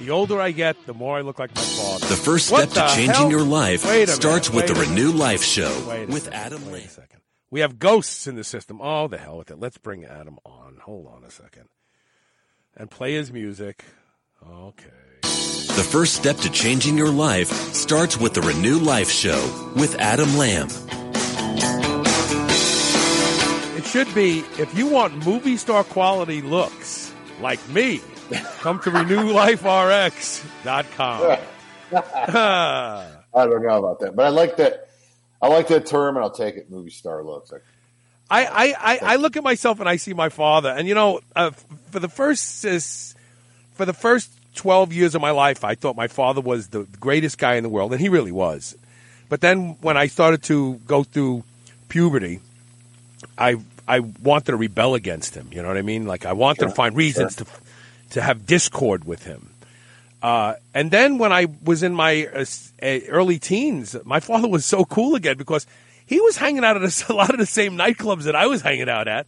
The older I get, the more I look like my father. The first step to changing your life starts with the Renew Life Show with Adam Lamb. Wait a second. We have ghosts in the system. Oh, the hell with it. Let's bring Adam on. Hold on a second. And play his music. Okay. The first step to changing your life starts with the Renew Life Show with Adam Lamb. It should be, if you want movie star quality looks like me, come to RenewLifeRx.com. I don't know about that, but I like that term, and I'll take it. Movie star looks. I look at myself and I see my father, and you know, for the first 12 years of my life, I thought my father was the greatest guy in the world, and he really was. But then when I started to go through puberty, I wanted to rebel against him. You know what I mean? Like I wanted to find reasons to have discord with him. And then when I was in my early teens, my father was so cool again because he was hanging out at a lot of the same nightclubs that I was hanging out at.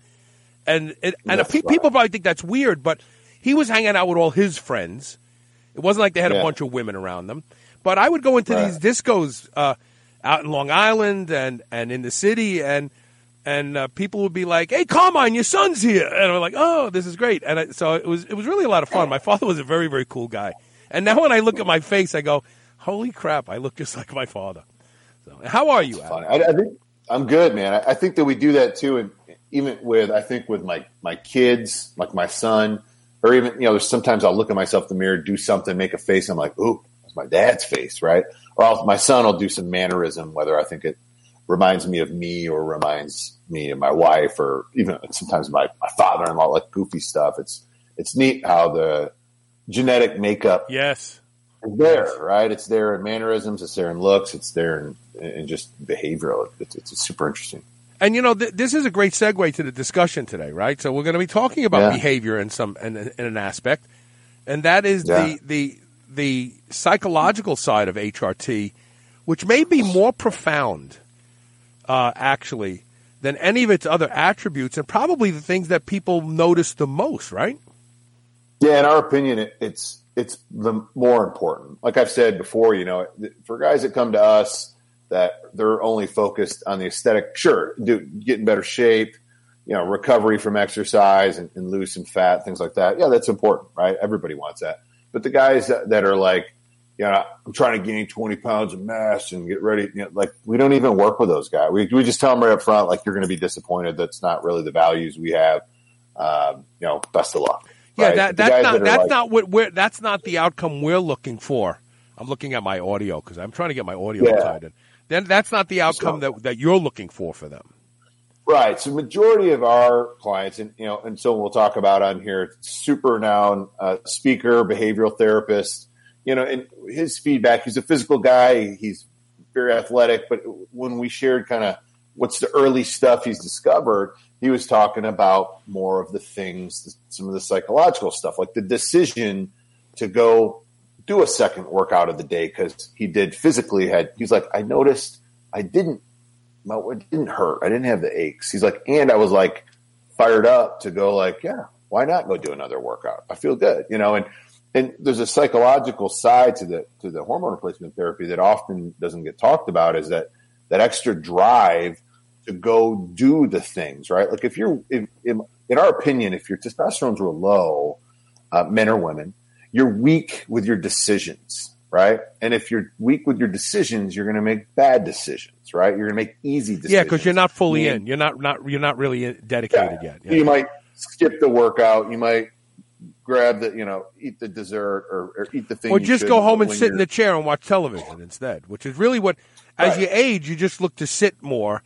People probably think that's weird, but he was hanging out with all his friends. It wasn't like they had a bunch of women around them. But I would go into these discos out in Long Island and in the city, and people would be like, "Hey, Carmine, your son's here," and I'm like, "Oh, this is great." And so it was really a lot of fun. My father was a very, very cool guy, and now when I look at my face, I go, "Holy crap, I look just like my father." So, how are you, Adam? I think I'm good, man. I think that we do that too, and even with my kids, like my son, or even there's sometimes I'll look at myself in the mirror, do something, make a face, and I'm like, "Ooh, that's my dad's face," right? Or my son will do some mannerism, whether I think it reminds me of me or reminds me of my wife or even sometimes my father-in-law, like goofy stuff. It's neat how the genetic makeup is there, right? It's there in mannerisms. It's there in looks. It's there in just behavioral. It's super interesting. And, this is a great segue to the discussion today, right? So we're going to be talking about behavior in an aspect, and that is the psychological side of HRT, which may be more profound actually than any of its other attributes, and probably the things that people notice the most, right? Yeah, in our opinion, it's the more important. Like I've said before, for guys that come to us that they're only focused on the aesthetic, sure, get in better shape, recovery from exercise and lose some fat, things like that. Yeah, that's important, right? Everybody wants that. But the guys that are like, I'm trying to gain 20 pounds of mass and get ready. We don't even work with those guys. We just tell them right up front, like, you're going to be disappointed. That's not really the values we have. Best of luck. Right? Yeah, that's not the outcome we're looking for. I'm looking at my audio because I'm trying to get my audio tied in. Then that's not the outcome that you're looking for them. Right. So majority of our clients, and so we'll talk about on here, super renowned speaker, behavioral therapist. And his feedback, he's a physical guy. He's very athletic. But when we shared kind of what's the early stuff he's discovered, he was talking about more of the things, some of the psychological stuff, like the decision to go do a second workout of the day because he did physically. He's like, I noticed it didn't hurt. I didn't have the aches. He's like, and I was like fired up to go like, yeah, why not go do another workout? I feel good, And there's a psychological side to the hormone replacement therapy that often doesn't get talked about, is that extra drive to go do the things, right? Like if you're, in our opinion, if your testosterones were low, men or women, you're weak with your decisions, right? And if you're weak with your decisions, you're going to make bad decisions, right? You're going to make easy decisions. Yeah, because you're not fully in. You're not really dedicated yet. Yeah. You might skip the workout. You might grab eat the dessert or eat the thing. Or just go home and sit in the chair and watch television instead, which is really what, as you age, you just look to sit more,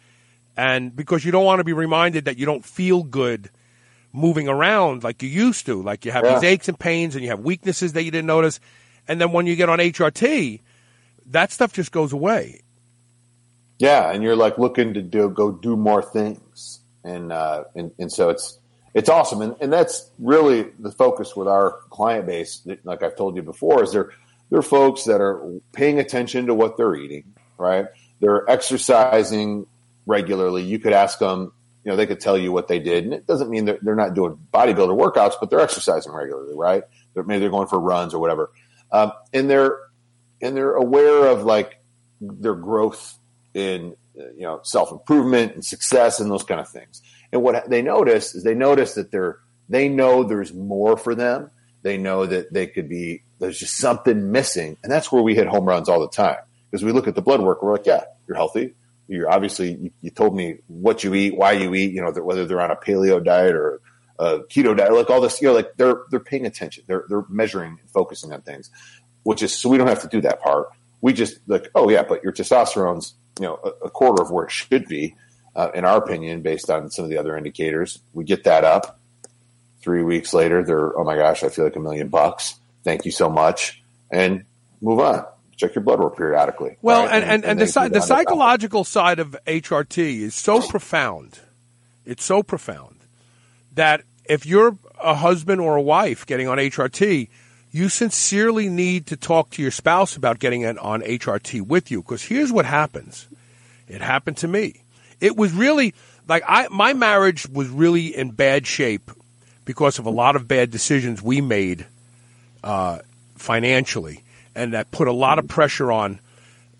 and because you don't want to be reminded that you don't feel good moving around like you used to. Like you have these aches and pains and you have weaknesses that you didn't notice. And then when you get on HRT, that stuff just goes away. Yeah, and you're like looking to go do more things. And so it's awesome. And that's really the focus with our client base. Like I've told you before, is they're folks that are paying attention to what they're eating, right? They're exercising regularly. You could ask them, you know, they could tell you what they did. And it doesn't mean that they're not doing bodybuilder workouts, but they're exercising regularly, right? Maybe they're going for runs or whatever. And they're aware of like their growth in, you know, self-improvement and success and those kind of things. And what they notice is that they know there's more for them. They know that there's just something missing. And that's where we hit home runs all the time. Because we look at the blood work, we're like, yeah, you're healthy. You're obviously, you told me what you eat, why you eat, you know, whether they're on a paleo diet or a keto diet, like all this, you know, like they're paying attention. They're measuring and focusing on things, which is, so we don't have to do that part. We just like, oh yeah, but your testosterone's, you know, a quarter of where it should be, in our opinion, based on some of the other indicators. We get that up. 3 weeks later, they're, oh my gosh, I feel like $1 million. Thank you so much. And move on. Check your blood work periodically. Well, right? and the psychological side of HRT is so profound. It's so profound that if you're a husband or a wife getting on HRT, you sincerely need to talk to your spouse about getting on HRT with you. Because here's what happens. It happened to me. It was really like my marriage was really in bad shape because of a lot of bad decisions we made financially. And that put a lot of pressure on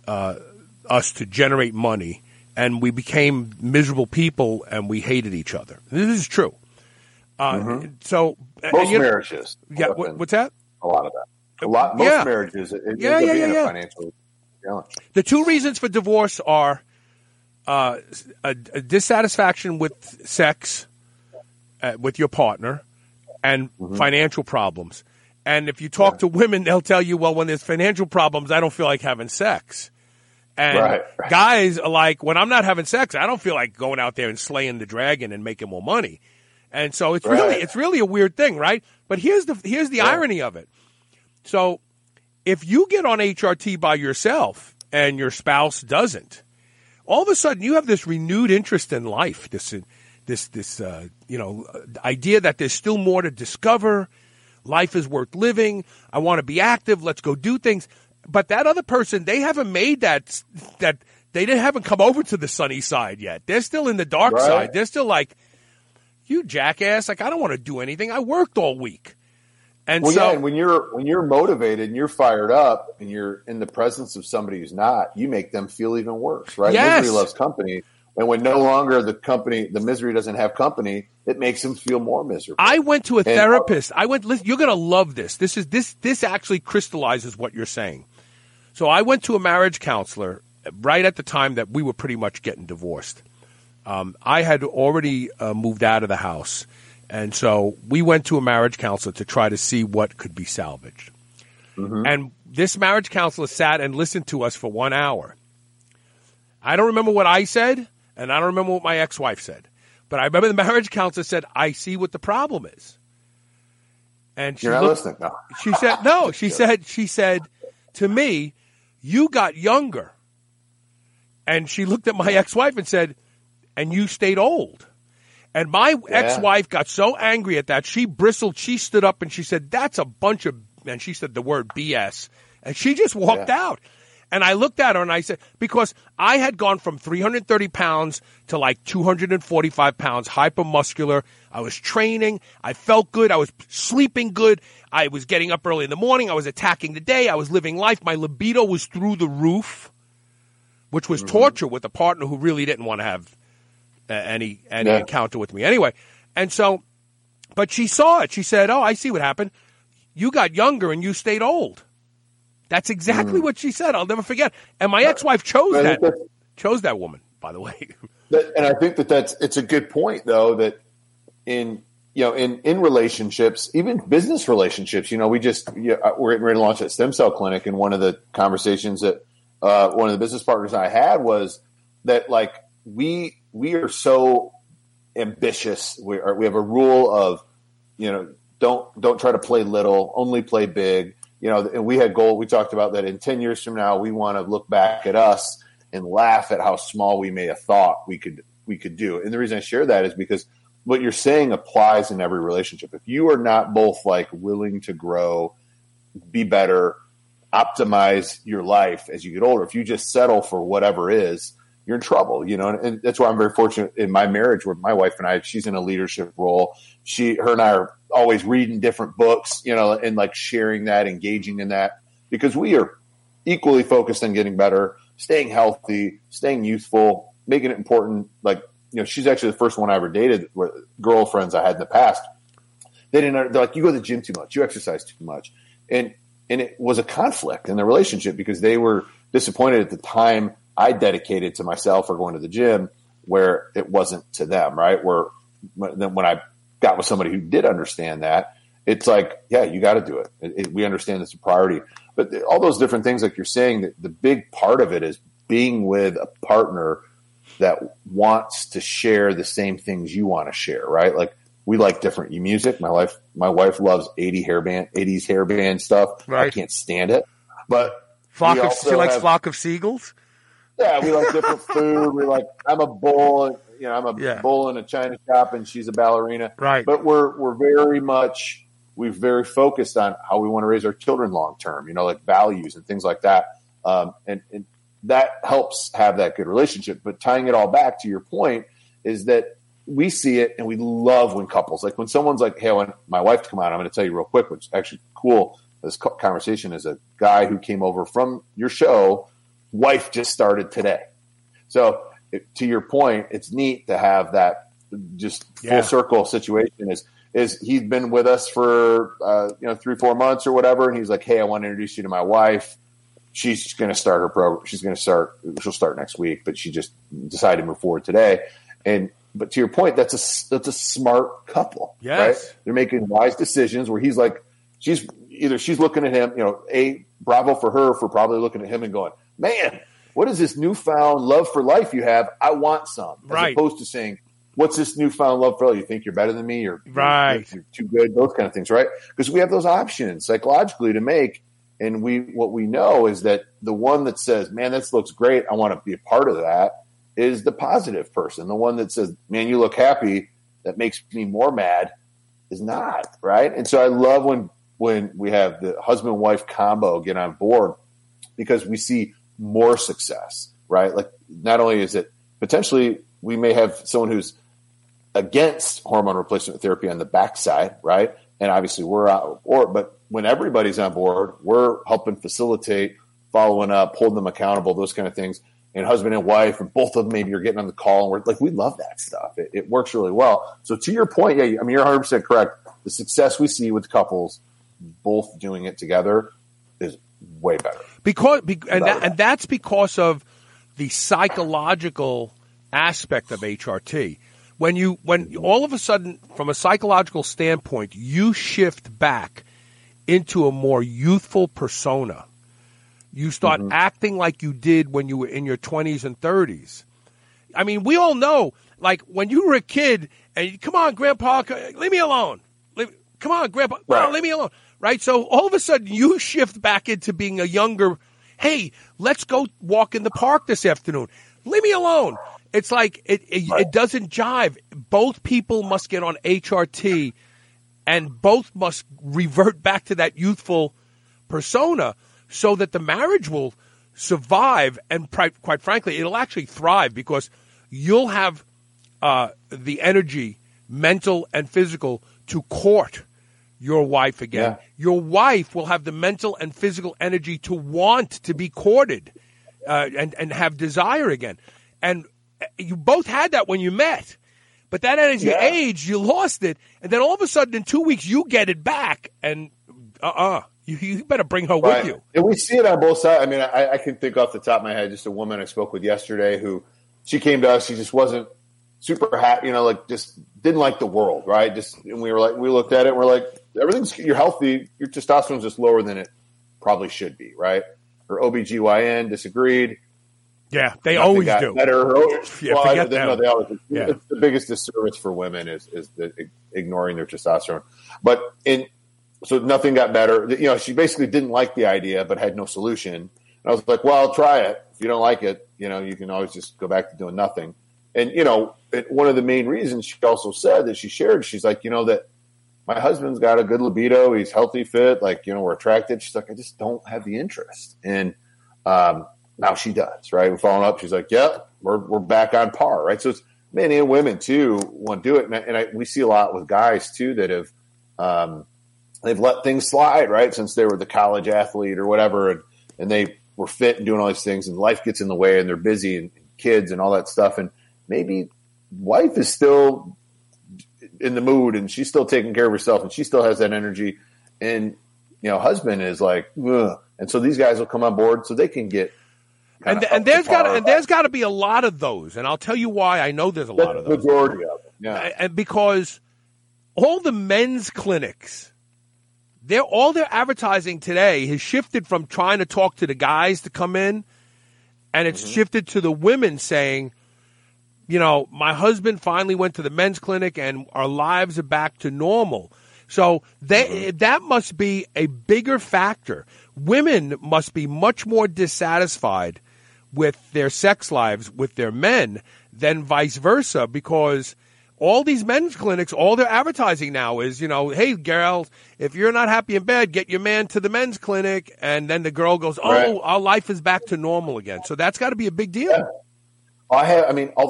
us to generate money. And we became miserable people, and we hated each other. This is true. So most marriages. Yeah, what's that? A lot of that. Most marriages. It ends up being a financial challenge. The two reasons for divorce are a dissatisfaction with sex, with your partner, and financial problems. And if you talk to women, they'll tell you, well, when there's financial problems, I don't feel like having sex. And guys are like, when I'm not having sex, I don't feel like going out there and slaying the dragon and making more money. And so it's really a weird thing, right? But here's the irony of it. So if you get on HRT by yourself and your spouse doesn't, all of a sudden you have this renewed interest in life, this you know, idea that there's still more to discover. Life is worth living. I want to be active. Let's go do things. But that other person, they haven't made that they haven't come over to the sunny side yet. They're still in the dark side. They're still like, you jackass. Like, I don't want to do anything. I worked all week. And and when you're motivated and you're fired up and you're in the presence of somebody who's not, you make them feel even worse, right? Yes. Misery loves company. And when no longer the misery doesn't have company, it makes them feel more miserable. I went to a therapist. Listen, you're going to love this. This actually crystallizes what you're saying. So I went to a marriage counselor right at the time that we were pretty much getting divorced. I had already moved out of the house. And so we went to a marriage counselor to try to see what could be salvaged. Mm-hmm. And this marriage counselor sat and listened to us for 1 hour. I don't remember what I said. And I don't remember what my ex-wife said. But I remember the marriage counselor said, I see what the problem is. And she She said, no, she said to me, you got younger. And she looked at my ex-wife and said, and you stayed old. And my ex-wife got so angry at that. She bristled. She stood up and she said, that's a bunch of, and she said the word BS. And she just walked out. And I looked at her and I said, because I had gone from 330 pounds to like 245 pounds, hypermuscular. I was training. I felt good. I was sleeping good. I was getting up early in the morning. I was attacking the day. I was living life. My libido was through the roof, which was torture with a partner who really didn't want to have any encounter with me anyway. And so, but she saw it. She said, oh, I see what happened. You got younger and you stayed old. That's exactly what she said. I'll never forget. And my ex-wife chose that woman, by the way. And I think it's a good point, though, that in relationships, even business relationships, you know, we're getting ready to launch at Stem Cell Clinic, and one of the conversations that one of the business partners I had was that like we are so ambitious. We have a rule of, you know, don't try to play little, only play big. You know, and we had goal. We talked about that in 10 years from now, we want to look back at us and laugh at how small we may have thought we could do. And the reason I share that is because what you're saying applies in every relationship. If you are not both like willing to grow, be better, optimize your life as you get older, if you just settle for whatever is, you're in trouble, you know, and that's why I'm very fortunate in my marriage where my wife and I, she's in a leadership role. Her and I are always reading different books, you know, and like sharing that, engaging in that, because we are equally focused on getting better, staying healthy, staying youthful, making it important. Like, you know, she's actually the first one I ever dated with girlfriends I had in the past. They're like, you go to the gym too much, you exercise too much. And it was a conflict in the relationship because they were disappointed at the time I dedicated to myself or going to the gym where it wasn't to them, right? Where then when I got with somebody who did understand that, it's like, yeah, you got to do it. We understand it's a priority. But all those different things like you're saying, the big part of it is being with a partner that wants to share the same things you want to share, right? Like we like different music. My wife loves 80s hairband stuff. Right. I can't stand it. But she likes Flock of Seagulls. Yeah, we like different food. We like I'm a bull in a china shop, and she's a ballerina. Right. But we're very focused on how we want to raise our children long term. You know, like values and things like that. And that helps have that good relationship. But tying it all back to your point is that we see it and we love when couples, like when someone's like, "Hey, I want my wife to come out." I'm going to tell you real quick, which is actually cool. This conversation is a guy who came over from your show. Wife just started today. So to your point, it's neat to have that just full circle situation is he's been with us for, 3-4 months or whatever. And he's like, "Hey, I want to introduce you to my wife. She's going to start her program. She'll start next week, but she just decided to move forward today." But to your point, that's a smart couple, yes. Right? They're making wise decisions where he's like, she's looking at him, you know, bravo for her for probably looking at him and going, "Man, what is this newfound love for life you have? I want some." As opposed to saying, "What's this newfound love for life? You think you're better than me, or you're too good," those kind of things, right? Because we have those options psychologically to make, and what we know is that the one that says, "Man, this looks great, I want to be a part of that," is the positive person. The one that says, "Man, you look happy, that makes me more mad," is not, right? And so I love when we have the husband-wife combo get on board, because we see more success, right? Like not only is it potentially we may have someone who's against hormone replacement therapy on the backside, right? And obviously we're out, but when everybody's on board, we're helping facilitate, following up, holding them accountable, those kind of things. And husband and wife, and both of them maybe are getting on the call, and we're like, we love that stuff. It works really well. So to your point, yeah, I mean, you're 100% correct. The success we see with couples, both doing it together, is way better. That's because of the psychological aspect of HRT. When all of a sudden, from a psychological standpoint, you shift back into a more youthful persona. You start acting like you did when you were in your 20s and 30s. I mean, we all know, like, when you were a kid, and come on, Grandpa, leave me alone. Come on, Grandpa, right. No, leave me alone. Right? So all of a sudden, you shift back into being a younger, "Hey, let's go walk in the park this afternoon. Leave me alone." It's like it doesn't jive. Both people must get on HRT, and both must revert back to that youthful persona, so that the marriage will survive and, quite frankly, it'll actually thrive, because you'll have the energy, mental and physical, to court your wife again. Yeah. Your wife will have the mental and physical energy to want to be courted and have desire again. And you both had that when you met. But then as you aged, you lost it. And then all of a sudden in 2 weeks, you get it back, and you better bring her with you. And we see it on both sides. I mean, I can think off the top of my head, just a woman I spoke with yesterday who, she came to us, she just wasn't super happy, you know, like just didn't like the world, right? And we were like, we looked at it and we're like, you're healthy, your testosterone's just lower than it probably should be, right? Her OBGYN disagreed. Yeah, they always do. Better. Well, forget them. No, they always, it's the biggest disservice for women is ignoring their testosterone. But so nothing got better. You know, she basically didn't like the idea, but had no solution. And I was like, well, I'll try it. If you don't like it, you know, you can always just go back to doing nothing. And, you know, one of the main reasons she also said that she shared, she's like, you know, that my husband's got a good libido. He's healthy, fit, like, you know, we're attracted. She's like, I just don't have the interest. And now she does, right? We're following up. She's like, yeah, we're back on par, right? So it's men and women, too, want to do it. And we see a lot with guys, too, that have they've let things slide, right, since they were the college athlete or whatever, and they were fit and doing all these things, and life gets in the way, and they're busy and kids and all that stuff. And maybe wife is still in the mood, and she's still taking care of herself, and she still has that energy. And, you know, husband is like, ugh. And so these guys will come on board so they can get there's got to be a lot of those, and I'll tell you why I know there's a lot of those. Majority of them, yeah. And because all the men's clinics, all their advertising today has shifted from trying to talk to the guys to come in, and it's shifted to the women saying, you know, my husband finally went to the men's clinic, and our lives are back to normal. So that must be a bigger factor. Women must be much more dissatisfied with their sex lives with their men than vice versa, because all these men's clinics, all their advertising now is, you know, hey, girls, if you're not happy in bed, get your man to the men's clinic. And then the girl goes, right, our life is back to normal again. So that's got to be a big deal. Yeah. All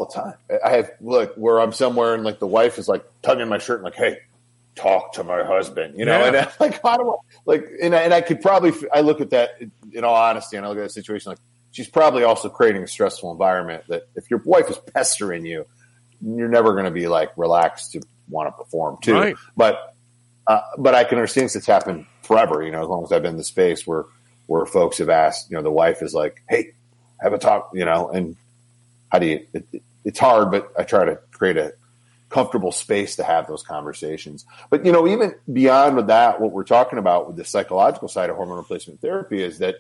the time. I have, look, where I'm somewhere and, like, the wife is, like, tugging my shirt and, like, hey, talk to my husband, you know, and I'm like, how do I, like, and I could probably, I look at that in all honesty, and I look at the situation like she's probably also creating a stressful environment that if your wife is pestering you, you're never going to be, like, relaxed to want to perform too. Right. But I can understand it's happened forever, you know, as long as I've been in the space where folks have asked, you know, the wife is like, hey, have a talk, you know, and how do you, it's hard, but I try to create a comfortable space to have those conversations. But, you know, even beyond with that, what we're talking about with the psychological side of hormone replacement therapy is that,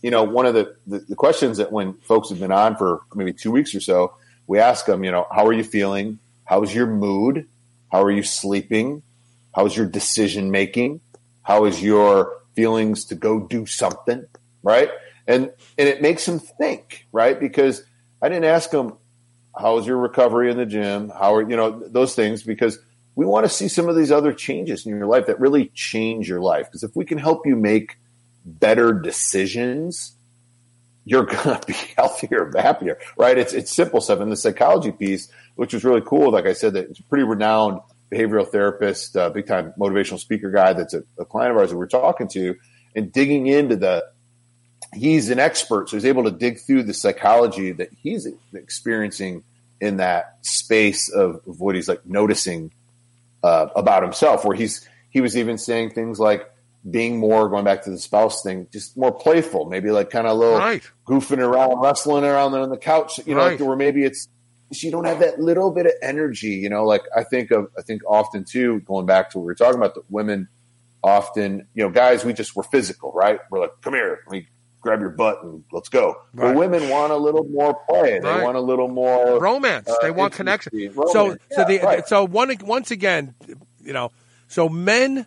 you know, one of the questions that when folks have been on for maybe 2 weeks or so, we ask them, you know, how are you feeling? How's your mood? How are you sleeping? How's your decision making? How is your feelings to go do something, right? And it makes them think, right? Because I didn't ask them, how is your recovery in the gym? How are, you know, those things, because we want to see some of these other changes in your life that really change your life. Because if we can help you make better decisions, you're going to be healthier, happier, right? It's simple stuff. And the psychology piece, which was really cool, like I said, that it's a pretty renowned behavioral therapist, big time motivational speaker guy that's a client of ours that we're talking to, and digging into he's an expert, so he's able to dig through the psychology that he's experiencing in that space of what he's, like, noticing about himself, where he was even saying things like being more, going back to the spouse thing, just more playful, maybe like kind of a little goofing around, wrestling around on the couch, you know, like, where maybe it's you don't have that little bit of energy, you know, like I think often too, going back to what we were talking about, that women often, you know, guys, we're physical, right? We're like, come here, grab your butt and let's go. Right. But women want a little more play. They want a little more romance. They want connection. Romance. So once again, you know, so men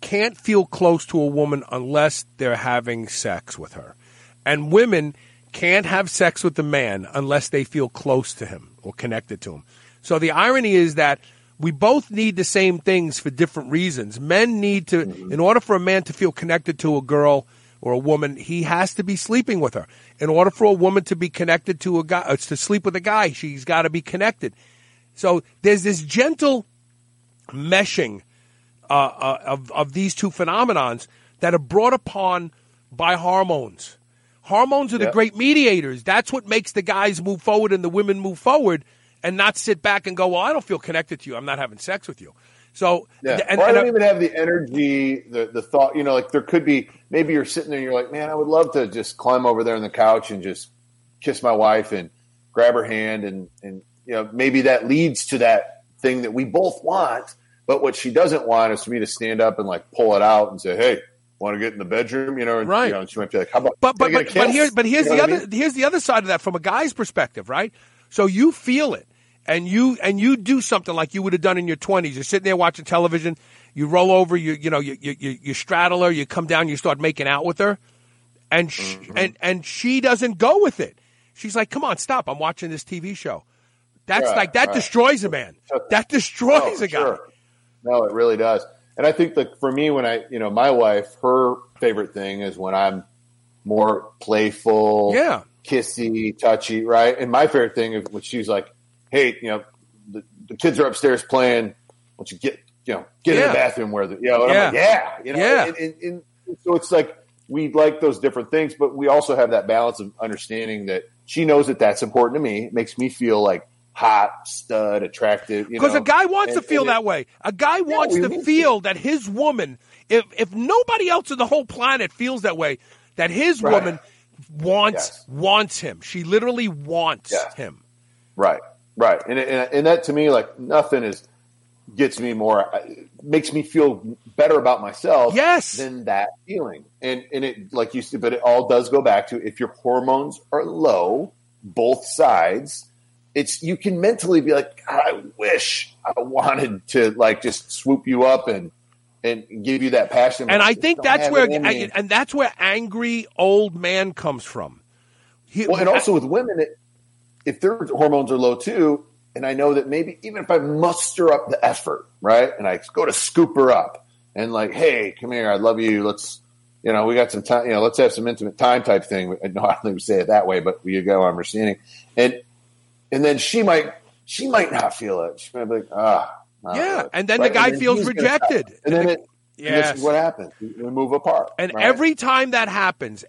can't feel close to a woman unless they're having sex with her, and women can't have sex with the man unless they feel close to him or connected to him. So the irony is that we both need the same things for different reasons. Men need to, in order for a man to feel connected to a girl or a woman, he has to be sleeping with her. In order for a woman to be connected to a guy, to sleep with a guy, she's got to be connected. So there's this gentle meshing of these two phenomenons that are brought upon by hormones. Hormones are the great mediators. That's what makes the guys move forward and the women move forward, and not sit back and go, well, I don't feel connected to you, I'm not having sex with you. So, I don't even have the energy, the thought, you know, like there could be, maybe you're sitting there and you're like, man, I would love to just climb over there on the couch and just kiss my wife and grab her hand. And, you know, maybe that leads to that thing that we both want. But what she doesn't want is for me to stand up and, like, pull it out and say, hey, want to get in the bedroom, you know, and, right. You know, and she might be like, how about here's the other side of that from a guy's perspective, right? So you feel it and you do something like you would have done in your 20s. You're sitting there watching television, you roll over, you straddle her, you come down, you start making out with her, and she doesn't go with it. She's like, "Come on, stop. I'm watching this TV show." That's that destroys a man. That destroys a guy. Sure. No, it really does. And I think that for me, when I, you know, my wife, her favorite thing is when I'm more playful, kissy, touchy, right? And my favorite thing is when she's like, "Hey, you know, the kids are upstairs playing. Why don't you get in the bathroom where the, you know?" And I'm like, And so it's like we like those different things, but we also have that balance of understanding that she knows that that's important to me. It makes me feel like hot, stud, attractive. Because a guy wants to feel that way. A guy wants to feel that his woman, if nobody else on the whole planet feels that way, that his woman wants him. She literally wants him. Right, right. And that to me, like nothing gets me more, makes me feel better about myself than that feeling. And it, like you said, but it all does go back to if your hormones are low, both sides, you can mentally be like, God, I wish I wanted to like just swoop you up and give you that passion. And I think that's where angry old man comes from. And also with women, if their hormones are low too, and I know that maybe even if I muster up the effort, right, and I go to scoop her up and like, hey, come here, I love you. Let's, you know, we got some time. You know, let's have some intimate time type thing. No, I don't think we say it that way, but you go, I'm understanding. And then she might not feel it. She might be like, and then the guy feels rejected. And then this is what happens. We move apart. And every time that happens,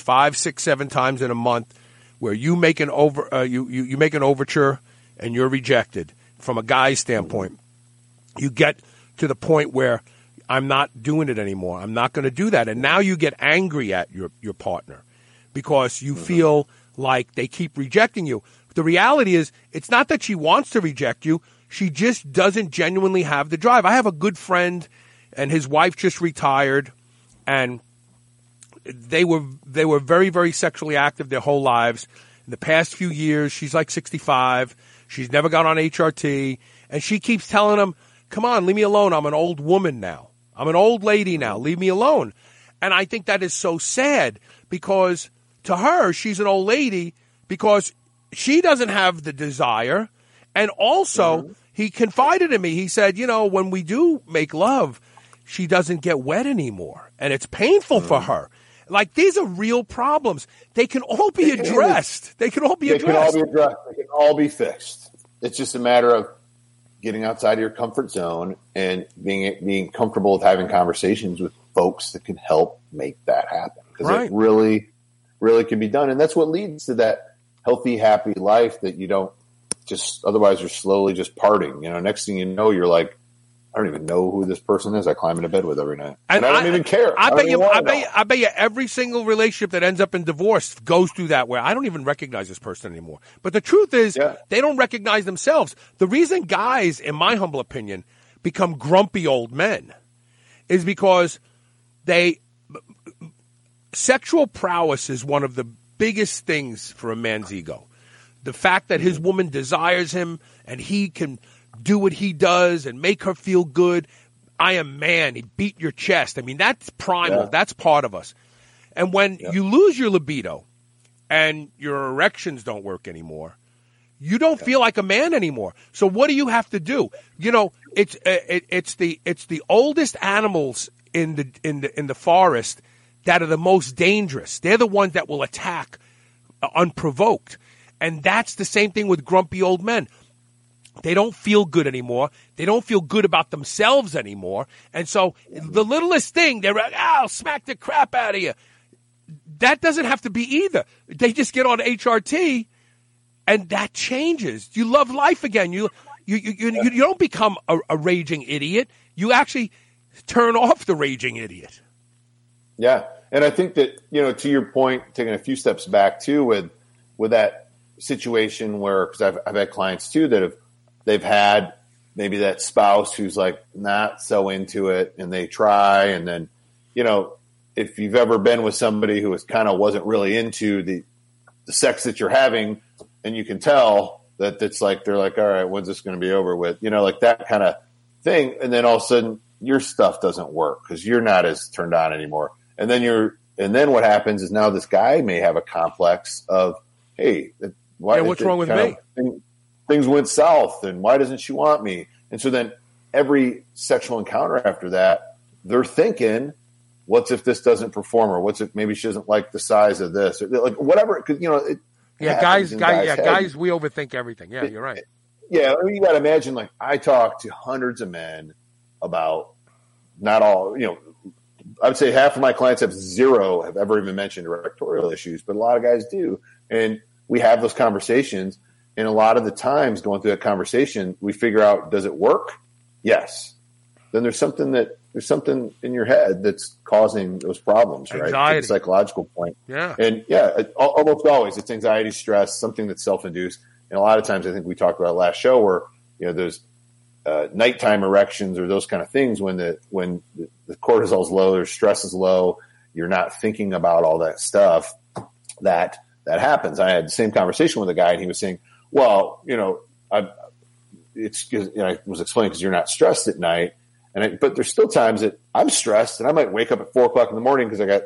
5, 6, 7 times in a month, where you make an overture and you're rejected from a guy's standpoint, you get to the point where I'm not doing it anymore. I'm not going to do that. And now you get angry at your partner because you feel like they keep rejecting you. The reality is, it's not that she wants to reject you. She just doesn't genuinely have the drive. I have a good friend, and his wife just retired, and they were very, very sexually active their whole lives. In the past few years, she's like 65. She's never got on HRT, and she keeps telling him, "Come on, leave me alone. I'm an old woman now. I'm an old lady now. Leave me alone." And I think that is so sad because to her, she's an old lady because she doesn't have the desire. And also, he confided in me. He said, you know, when we do make love, she doesn't get wet anymore. And it's painful for her. Like, these are real problems. They can all be addressed. They can all be fixed. It's just a matter of getting outside of your comfort zone and being comfortable with having conversations with folks that can help make that happen. Because it really can be done. And that's what leads to that healthy, happy life that you don't just, otherwise you're slowly just parting. You know, next thing you know, you're like, I don't even know who this person is I climb into bed with every night. And I don't even care. I bet you every single relationship that ends up in divorce goes through that where I don't even recognize this person anymore. But the truth is they don't recognize themselves. The reason guys, in my humble opinion, become grumpy old men is because sexual prowess is one of the biggest things for a man's ego. The fact that his woman desires him and he can do what he does and make her feel good. I am man. He beat your chest. I mean, that's primal. Yeah. That's part of us. And when you lose your libido and your erections don't work anymore, you don't feel like a man anymore. So what do you have to do? You know, it's the oldest animals in the forest that are the most dangerous. They're the ones that will attack unprovoked. And that's the same thing with grumpy old men. They don't feel good anymore. They don't feel good about themselves anymore. And so the littlest thing, they're like, I'll smack the crap out of you. That doesn't have to be either. They just get on HRT, and that changes. You love life again. You don't become a raging idiot. You actually turn off the raging idiot. Yeah. And I think that, you know, to your point, taking a few steps back too with that situation where, because I've had clients too that they've had maybe that spouse who's like not so into it, and they try, and then, you know, if you've ever been with somebody who was kind of wasn't really into the sex that you're having, and you can tell that it's like, they're like, all right, when's this going to be over with? You know, like that kind of thing. And then all of a sudden your stuff doesn't work because you're not as turned on anymore. And then and then what happens is now this guy may have a complex of, hey, why? Yeah, what's wrong with me? Things went south, and why doesn't she want me? And so then every sexual encounter after that, they're thinking, what's if this doesn't perform, or what's if maybe she doesn't like the size of this, or like whatever. Because you know, guys, we overthink everything. Yeah, you're right. Yeah, I mean, you got to imagine. Like I talk to hundreds of men about not all. You know, I would say half of my clients have ever even mentioned erectile issues, but a lot of guys do, and we have those conversations. And a lot of the times going through that conversation, we figure out, does it work? Yes. Then there's something in your head that's causing those problems, right? Anxiety. It's a psychological point. Yeah. And yeah, almost always it's anxiety, stress, something that's self-induced. And a lot of times I think we talked about last show where, you know, there's nighttime erections or those kind of things when the cortisol's low, their stress is low, you're not thinking about all that stuff that happens. I had the same conversation with a guy and he was saying, well, you know, I was explaining because you're not stressed at night, but there's still times that I'm stressed and I might wake up at 4:00 in the morning because I got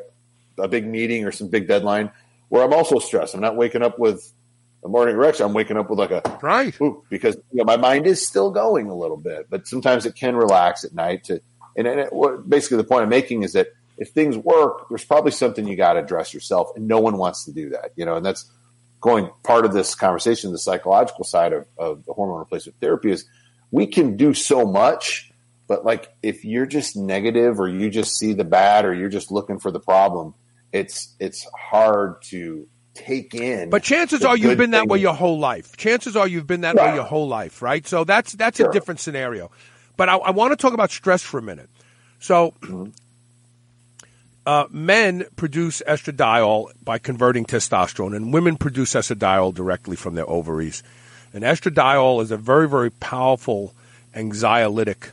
a big meeting or some big deadline where I'm also stressed. I'm not waking up with a morning erection. I'm waking up with like a right because you know, my mind is still going a little bit, but sometimes it can relax at night. Basically the point I'm making is that if things work, there's probably something you got to address yourself, and no one wants to do that, you know. And that's going part of this conversation, the psychological side of the hormone replacement therapy is we can do so much, but like if you're just negative or you just see the bad or you're just looking for the problem, it's hard to take in. But chances are you've been that way your whole life. Right? So that's sure. A different scenario. But I want to talk about stress for a minute. So men produce estradiol by converting testosterone, and women produce estradiol directly from their ovaries. And estradiol is a very, very powerful anxiolytic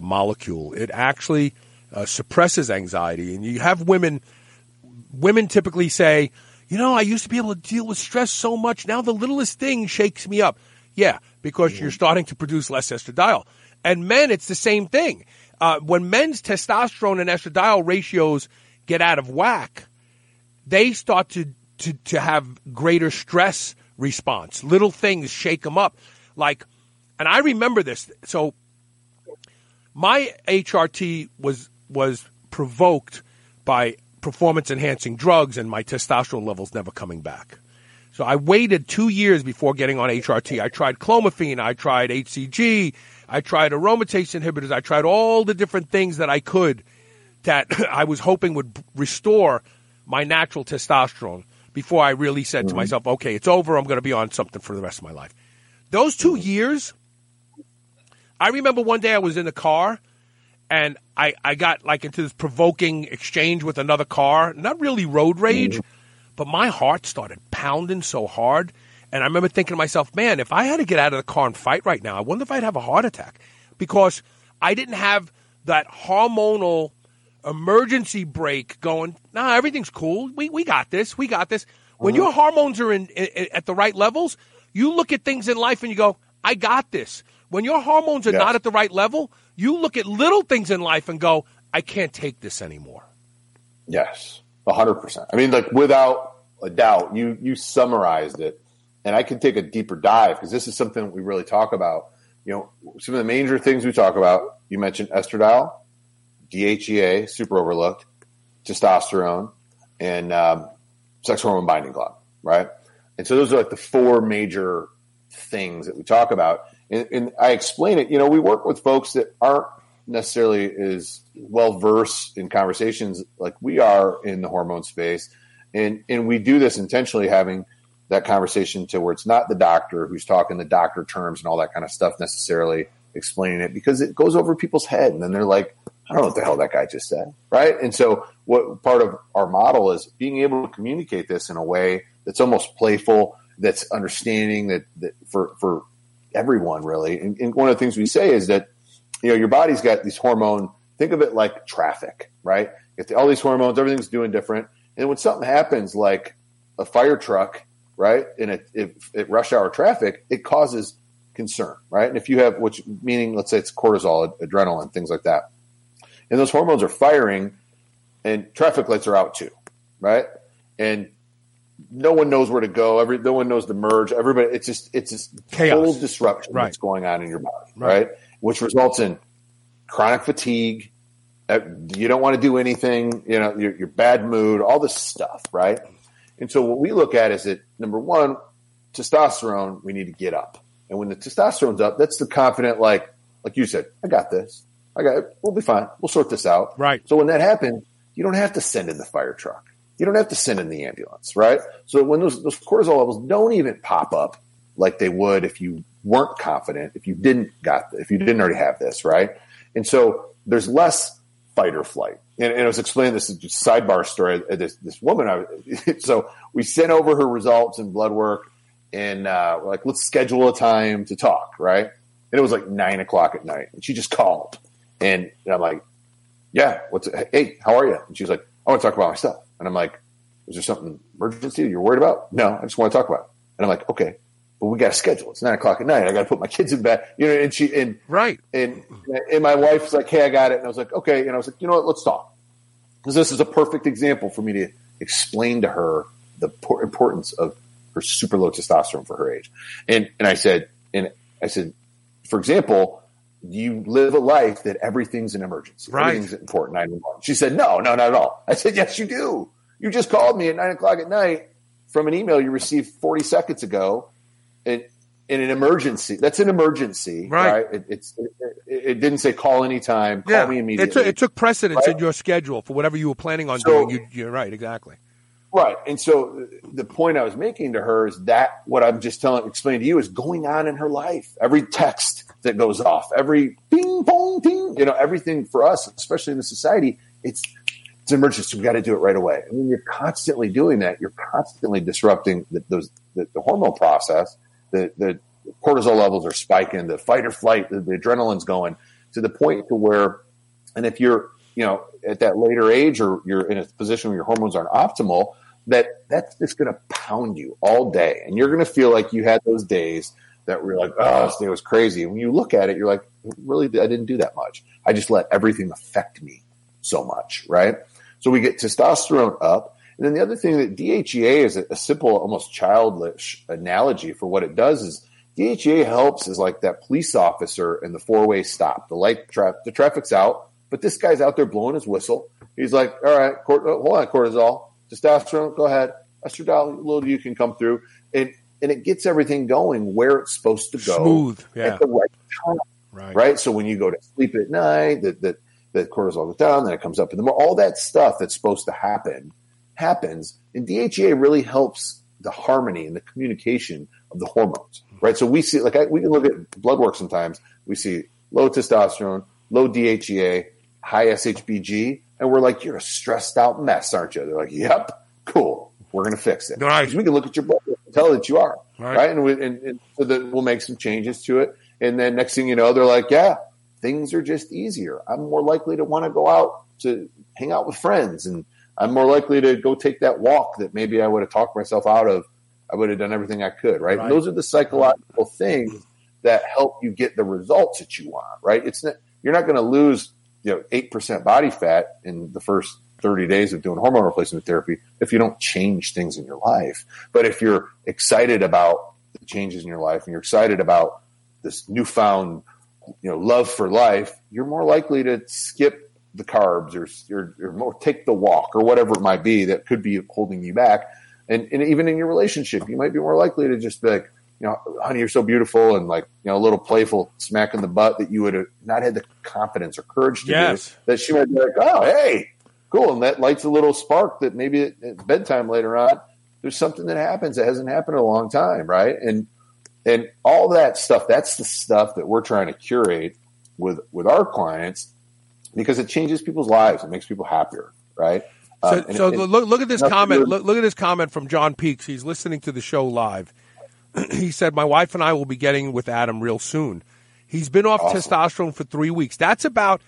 molecule. It actually suppresses anxiety. And you have women typically say, you know, I used to be able to deal with stress so much. Now the littlest thing shakes me up. Yeah, because you're starting to produce less estradiol. And men, it's the same thing. When men's testosterone and estradiol ratios get out of whack, they start to have greater stress response. Little things shake them up. Like, and I remember this. So my HRT was provoked by performance-enhancing drugs and my testosterone levels never coming back. So I waited 2 years before getting on HRT. I tried clomiphene. I tried HCG. I tried aromatase inhibitors. I tried all the different things that I could that I was hoping would restore my natural testosterone before I really said to myself, okay, it's over. I'm going to be on something for the rest of my life. Those 2 years, I remember one day I was in the car and I got like into this provoking exchange with another car, not really road rage, but my heart started pounding so hard. And I remember thinking to myself, man, if I had to get out of the car and fight right now, I wonder if I'd have a heart attack because I didn't have that hormonal emergency brake going, nah, everything's cool. We got this. When your hormones are at the right levels, you look at things in life and you go, I got this. When your hormones are not at the right level, you look at little things in life and go, I can't take this anymore. Yes, 100%. I mean, like without a doubt, you summarized it. And I can take a deeper dive because this is something we really talk about. You know, some of the major things we talk about, you mentioned estradiol, DHEA, super overlooked, testosterone, and sex hormone binding globulin, right? And so those are like the four major things that we talk about. And I explain it, you know, we work with folks that aren't necessarily as well-versed in conversations like we are in the hormone space. And we do this intentionally having – that conversation to where it's not the doctor who's talking the doctor terms and all that kind of stuff necessarily explaining it because it goes over people's head. And then they're like, I don't know what the hell that guy just said. Right. And so what part of our model is being able to communicate this in a way that's almost playful, that's understanding that for everyone, really. And one of the things we say is that, you know, your body's got these hormones. Think of it like traffic, right? You get all these hormones, everything's doing different. And when something happens, like a fire truck, right, and it rush hour traffic, it causes concern, right? And if you have, which meaning, let's say it's cortisol, adrenaline, things like that. And those hormones are firing, and traffic lights are out too, right? And no one knows where to go. No one knows the merge. Everybody, it's just chaos, whole disruption that's going on in your body, right? Which results in chronic fatigue. You don't want to do anything. You know, your bad mood, all this stuff, right? And so what we look at is that, number one, testosterone. We need to get up. And when the testosterone's up, that's the confident, like you said, I got this. I got it. We'll be fine. We'll sort this out. Right. So when that happens, you don't have to send in the fire truck. You don't have to send in the ambulance, right? So when those cortisol levels don't even pop up like they would if you weren't confident, if you didn't already have this, right? And so there's less fight or flight. And I was explaining this sidebar story. This woman, so we sent over her results and blood work, and we're like, let's schedule a time to talk, right? And it was like 9:00 at night, and she just called. And I'm like, yeah, hey, how are you? And she's like, I want to talk about myself. And I'm like, is there something emergency you're worried about? No, I just want to talk about it. And I'm like, okay, but we got to schedule. It's 9:00 at night. I got to put my kids in bed, you know. And and my wife's like, hey, I got it. And I was like, okay. And I was like, you know what? Let's talk, because this is a perfect example for me to explain to her the importance of her super low testosterone for her age. And I said, for example, you live a life that everything's an emergency. Right. Everything's important, 911. She said, no, not at all. I said, yes, you do. You just called me at 9:00 at night from an email you received 40 seconds ago in an emergency. That's an emergency. Right. It didn't say call anytime. Call me immediately. It took precedence in your schedule for whatever you were planning on doing. You're right. Exactly. Right. And so the point I was making to her is that what I'm just explaining to you is going on in her life. Every text that goes off, every ping, pong, ping, you know, everything for us, especially in the society, it's an emergency. We've got to do it right away. And when you're constantly doing that, you're constantly disrupting the hormone process. The cortisol levels are spiking, the fight or flight, the adrenaline's going to the point to where, and if you're, you know, at that later age, or you're in a position where your hormones aren't optimal, that's just going to pound you all day. And you're going to feel like you had those days that were like, oh, this day was crazy. And when you look at it, you're like, really, I didn't do that much. I just let everything affect me so much, right? So we get testosterone up. And then the other thing that DHEA is a simple, almost childish analogy for what it does is DHEA helps is like that police officer in the four-way stop. The traffic's out, but this guy's out there blowing his whistle. He's like, all right, hold on, cortisol, testosterone, go ahead. Estradiol, a little you can come through. And it gets everything going where it's supposed to go. Smooth, yeah. At the right time, right? So when you go to sleep at night, the cortisol goes down, then it comes up in the morning. All that stuff that's supposed to happen happens. And DHEA really helps the harmony and the communication of the hormones, right? So we see, like, we can look at blood work sometimes. We see low testosterone, low DHEA, high SHBG, and we're like, you're a stressed out mess, aren't you? They're like, yep, cool, we're going to fix it. Nice. We can look at your blood and tell that you are, right? And so that we'll make some changes to it. And then next thing you know, they're like, yeah, things are just easier. I'm more likely to want to go out to hang out with friends, and I'm more likely to go take that walk that maybe I would have talked myself out of. I would have done everything I could, right? And those are the psychological things that help you get the results that you want, right? You're not going to lose, you know, 8% body fat in the first 30 days of doing hormone replacement therapy if you don't change things in your life. But if you're excited about the changes in your life and you're excited about this newfound, you know, love for life, you're more likely to skip the carbs or take the walk or whatever it might be that could be holding you back. And even in your relationship, you might be more likely to just be like, you know, honey, you're so beautiful, and like, you know, a little playful smack in the butt that you would have not had the confidence or courage to do, that she would be like, oh, hey, cool. And that lights a little spark that maybe at bedtime later on, there's something that happens that hasn't happened in a long time, right? And all that stuff, that's the stuff that we're trying to curate with our clients, because it changes people's lives. It makes people happier, right? So look at this comment. Look at this comment from John Peaks. He's listening to the show live. he said, my wife and I will be getting with Adam real soon. He's been off testosterone for 3 weeks. That's about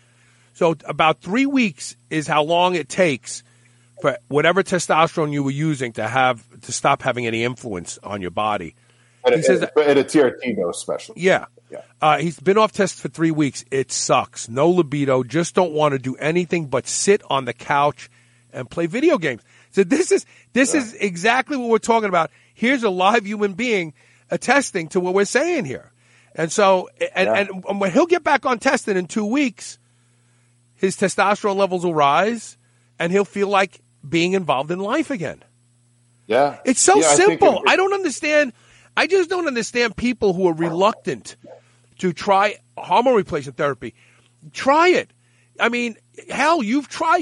3 weeks is how long it takes for whatever testosterone you were using to stop having any influence on your body. At a TRT dose special. Yeah. He's been off test for 3 weeks. It sucks. No libido. Just don't want to do anything but sit on the couch and play video games. So this is exactly what we're talking about. Here's a live human being attesting to what we're saying here. And so, and when he'll get back on testing in 2 weeks, his testosterone levels will rise and he'll feel like being involved in life again. Yeah. It's so simple. I don't understand. I just don't understand people who are reluctant to try hormone replacement therapy. Try it. I mean, hell, you try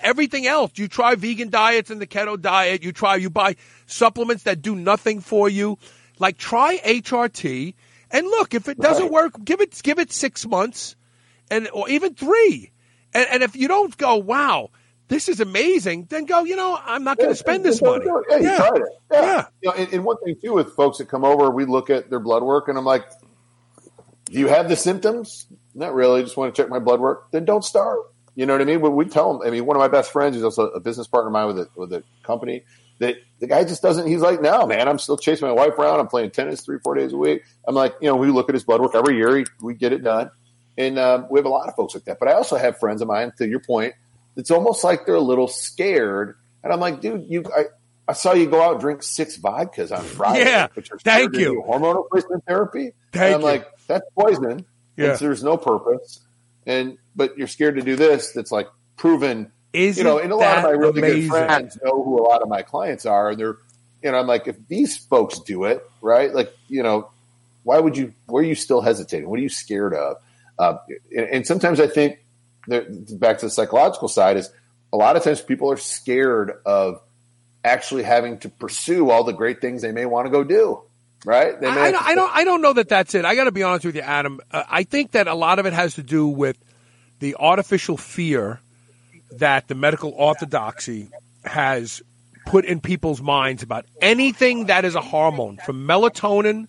everything else. You try vegan diets and the keto diet. You buy supplements that do nothing for you. Like, try HRT. And look, if it doesn't work, give it 6 months or even 3. And if you don't go, wow, this is amazing, then go, I'm not going to spend this money. Yeah, you tried it. Yeah. And one thing, too, with folks that come over, we look at their blood work, and I'm like, do you have the symptoms? Not really. Just want to check my blood work. Then don't start. You know what I mean? When we tell them, I mean, one of my best friends is also a business partner of mine with a company. That the guy just doesn't – he's like, no, man, I'm still chasing my wife around. I'm playing tennis 3-4 days a week. I'm like, we look at his blood work every year. We get it done. And we have a lot of folks like that. But I also have friends of mine, to your point, it's almost like they're a little scared. And I'm like, dude, I saw you go out and drink 6 vodkas on Friday. Yeah, thank you. Hormone replacement therapy? Thank you. I'm like, that's poison. Yeah. There's no purpose. But you're scared to do this that's like proven. And a lot of my really good friends know who a lot of my clients are. And they're, I'm like, if these folks do it, right? Like, why are you still hesitating? What are you scared of? And sometimes I think, back to the psychological side, is a lot of times people are scared of actually having to pursue all the great things they may want to go do, right? I don't know that that's it. I got to be honest with you, Adam. I think that a lot of it has to do with the artificial fear that the medical orthodoxy has put in people's minds about anything that is a hormone, from melatonin,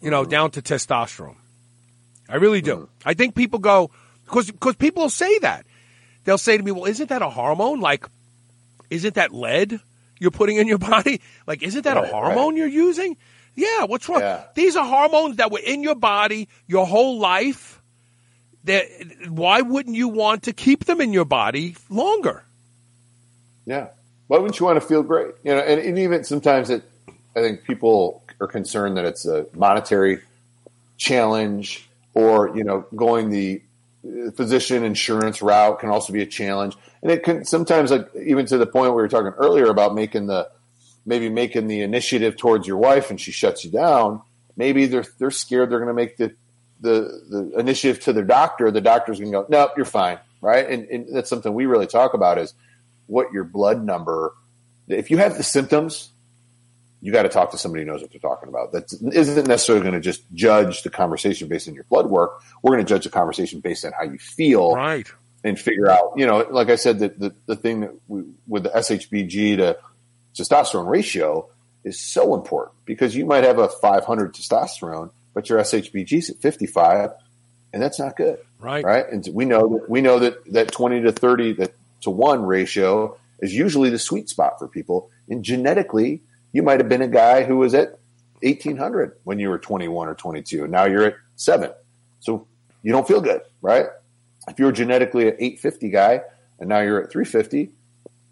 down to testosterone. I really do. Mm-hmm. I think people go... Because people will say that. They'll say to me, well, isn't that a hormone? Like, isn't that lead you're putting in your body? Like, isn't that a hormone you're using? Yeah, what's wrong? Yeah. These are hormones that were in your body your whole life. Why wouldn't you want to keep them in your body longer? Yeah. Why wouldn't you want to feel great? And even sometimes I think people are concerned that it's a monetary challenge or, going the physician insurance route can also be a challenge. And it can sometimes, like, even to the point we were talking earlier about making the initiative towards your wife and she shuts you down. Maybe they're scared they're going to make the initiative to their doctor. The doctor's going to go, nope, you're fine. Right. And that's something we really talk about is what your blood number. If you have the symptoms, you got to talk to somebody who knows what they're talking about. That isn't necessarily going to just judge the conversation based on your blood work. We're going to judge the conversation based on how you feel, right? And figure out, like I said, that the thing that with the SHBG to testosterone ratio is so important because you might have a 500 testosterone, but your SHBG's at 55, and that's not good, right? Right, and we know that 20 to 30 to 1 ratio is usually the sweet spot for people, and genetically. You might have been a guy who was at 1,800 when you were 21 or 22. Now you're at 7. So you don't feel good, right? If you were genetically an 850 guy and now you're at 350,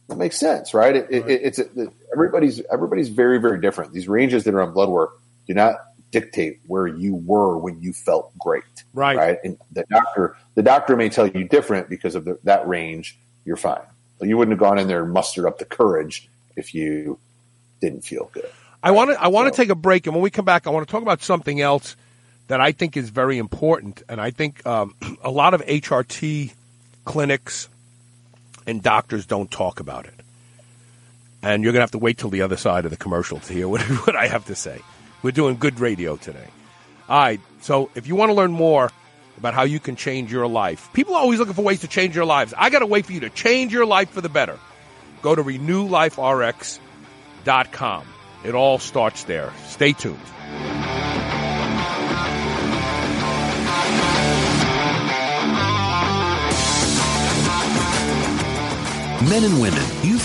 that makes sense, right? Everybody's very, very different. These ranges that are on blood work do not dictate where you were when you felt great, right? And the doctor may tell you different because of that range. You're fine. But you wouldn't have gone in there and mustered up the courage if you didn't feel good. I want to take a break, and when we come back, I want to talk about something else that I think is very important, and I think a lot of HRT clinics and doctors don't talk about it. And you're going to have to wait till the other side of the commercial to hear what I have to say. We're doing good radio today. All right, so if you want to learn more about how you can change your life, people are always looking for ways to change your lives. I got a way for you to change your life for the better. Go to RenewLifeRx.com. It all starts there. Stay tuned. Men and women, you've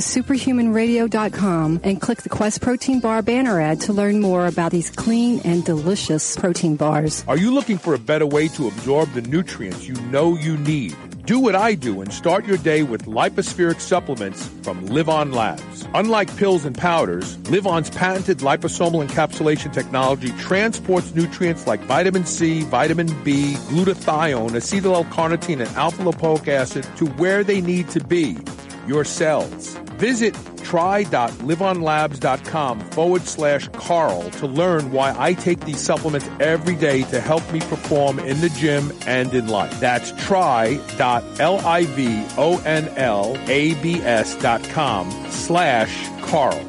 superhumanradio.com and click the Quest Protein Bar banner ad to learn more about these clean and delicious protein bars. Are you looking for a better way to absorb the nutrients you know you need? Do what I do and start your day with lipospheric supplements from Live On Labs. Unlike pills and powders, Live On's patented liposomal encapsulation technology transports nutrients like vitamin C, vitamin B, glutathione, acetyl-L-carnitine, and alpha-lipoic acid to where they need to be, your cells. Visit try.liveonlabs.com/Carl to learn why I take these supplements every day to help me perform in the gym and in life. That's try.livonlabs.com/Carl.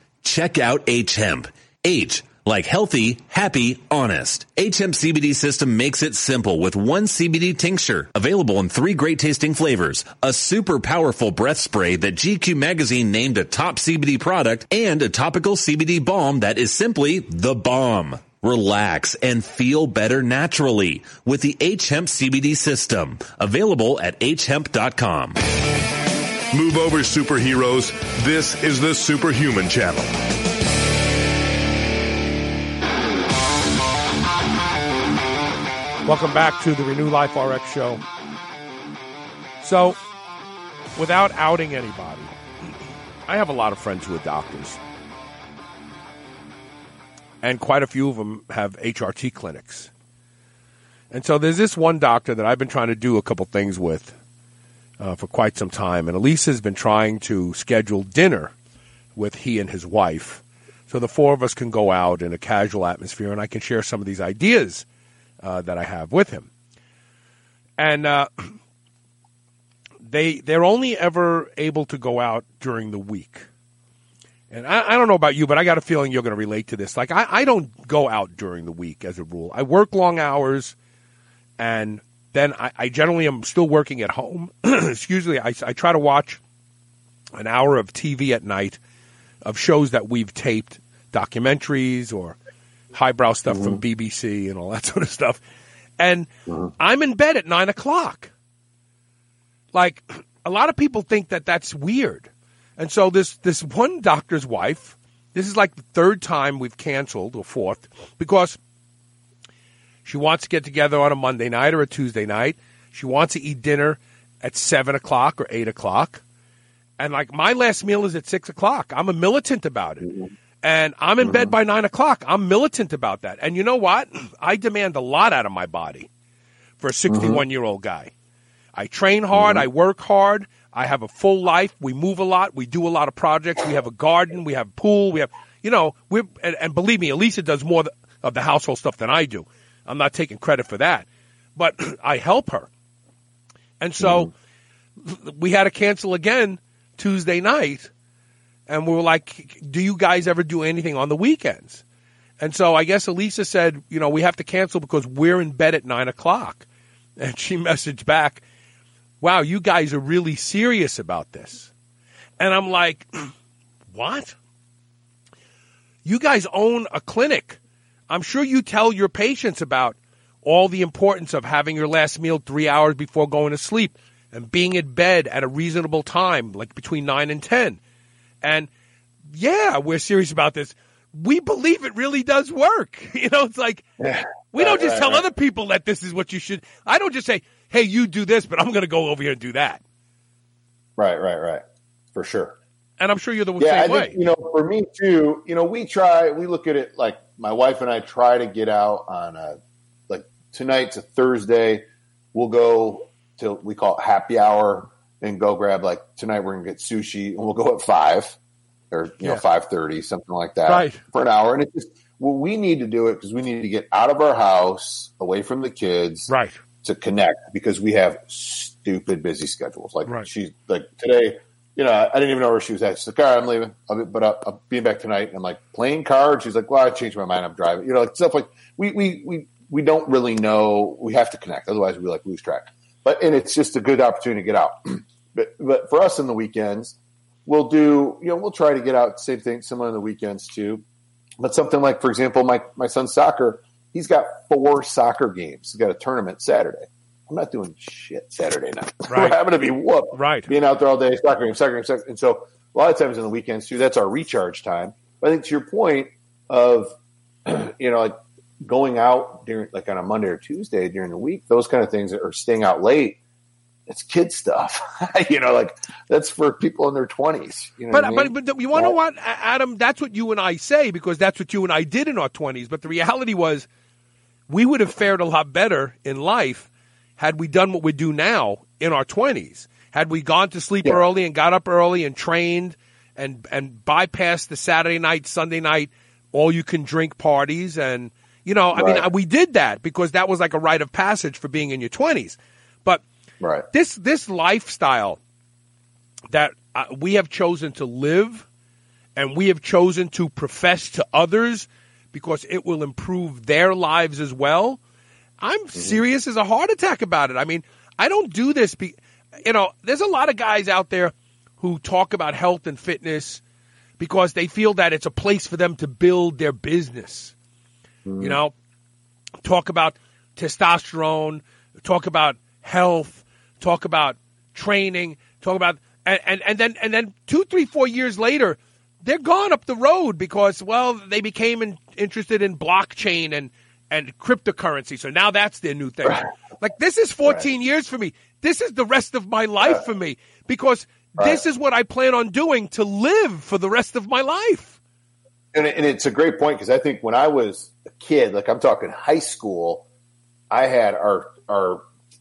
Check out H-Hemp. H, like healthy, happy, honest. H-Hemp CBD system makes it simple with one CBD tincture, available in 3 great-tasting flavors, a super powerful breath spray that GQ Magazine named a top CBD product, and a topical CBD balm that is simply the bomb. Relax and feel better naturally with the H-Hemp CBD system, available at hemp.com. Move over, superheroes. This is the Superhuman Channel. Welcome back to the Renew Life RX show. So, without outing anybody, I have a lot of friends who are doctors. And quite a few of them have HRT clinics. And so there's this one doctor that I've been trying to do a couple things with for quite some time. And Elisa's been trying to schedule dinner with he and his wife so the four of us can go out in a casual atmosphere and I can share some of these ideas that I have with him. And they're only ever able to go out during the week. And I don't know about you, but I got a feeling you're going to relate to this. Like, I don't go out during the week as a rule. I work long hours, and then I generally am still working at home. Excuse me. I try to watch an hour of TV at night of shows that we've taped, documentaries or highbrow stuff from BBC and all that sort of stuff. And I'm in bed at 9 o'clock. Like, a lot of people think that that's weird. And so this one doctor's wife, this is like the 3rd time we've canceled, or 4th, because she wants to get together on a Monday night or a Tuesday night. She wants to eat dinner at 7 o'clock or 8 o'clock. And, like, my last meal is at 6 o'clock. I'm a militant about it. And I'm in bed by 9 o'clock. I'm militant about that. And you know what? I demand a lot out of my body for a 61-year-old guy. I train hard. I work hard. I have a full life. We move a lot. We do a lot of projects. We have a garden. We have a pool. We have, you know, and believe me, Elisa does more of the household stuff than I do. I'm not taking credit for that, but I help her. And so we had to cancel again Tuesday night, and we were like, do you guys ever do anything on the weekends? And so I guess Elisa said, you know, we have to cancel because we're in bed at 9 o'clock. And she messaged back, wow, you guys are really serious about this. And I'm like, what? You guys own a clinic. I'm sure you tell your patients about all the importance of having your last meal 3 hours before going to sleep and being in bed at a reasonable time, like between 9 and 10. And, yeah, we're serious about this. We believe it really does work. You know, it's like we don't just tell other people that this is what you should. I don't just say, hey, you do this, but I'm going to go over here and do that. Right. For sure. And I'm sure you're the same way. Think, you know, for me too, you know, we look at it like my wife and I try to get out on tonight's a Thursday. We'll go till we call it happy hour and go grab tonight we're going to get sushi and we'll go at 5. Or, you know, 5:30, something like that, for an hour. And it's just, we need to do it because we need to get out of our house, away from the kids, to connect because we have stupid busy schedules. She's like today, you know, I didn't even know where she was at. She's like, all right, I'm leaving, I'll be back tonight. And I'm like, playing cards. She's like, well, I changed my mind. I'm driving, you know, stuff like we don't really know. We have to connect. Otherwise we lose track, and it's just a good opportunity to get out. But for us in the weekends, we'll do, you know, we'll try to get out, same thing, similar on the weekends too. But something like, for example, my son's soccer, he's got 4 soccer games. He's got a tournament Saturday. I'm not doing shit Saturday night. Right. I'm going to be whooped. Right. Being out there all day, soccer game. And so a lot of times on the weekends too, that's our recharge time. But I think to your point of, you know, going out during, on a Monday or Tuesday during the week, those kind of things, or staying out late, it's kid stuff, you know. That's for people in their 20s. You know but you want to what, Adam? That's what you and I say because that's what you and I did in our 20s. But the reality was, we would have fared a lot better in life had we done what we do now in our 20s. Had we gone to sleep early and got up early and trained and bypassed the Saturday night, Sunday night, all you can drink parties, and you know, I mean, we did that because that was like a rite of passage for being in your 20s, but. Right. This lifestyle that we have chosen to live and we have chosen to profess to others because it will improve their lives as well, I'm serious as a heart attack about it. I mean, I don't do this. You know, there's a lot of guys out there who talk about health and fitness because they feel that it's a place for them to build their business. You know, talk about testosterone, talk about health, talk about training, talk about and then 2, 3, 4 years later, they're gone up the road because, well, they became interested in blockchain and cryptocurrency. So now that's their new thing. Right. This is 14 years for me. This is the rest of my life for me because this is what I plan on doing to live for the rest of my life. And it's a great point because I think when I was a kid, I'm talking high school, I had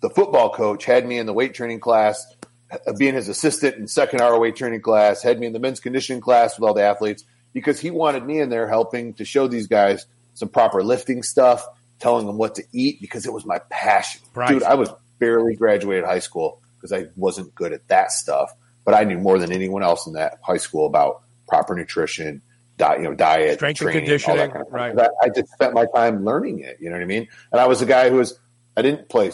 the football coach had me in the weight training class, being his assistant in second hour weight training class, had me in the men's conditioning class with all the athletes because he wanted me in there helping to show these guys some proper lifting stuff, telling them what to eat because it was my passion. Right. Dude, I was barely graduated high school because I wasn't good at that stuff, but I knew more than anyone else in that high school about proper nutrition, diet, strength training, and conditioning, all that kind of stuff. I just spent my time learning it, you know what I mean? And I was a guy who I didn't play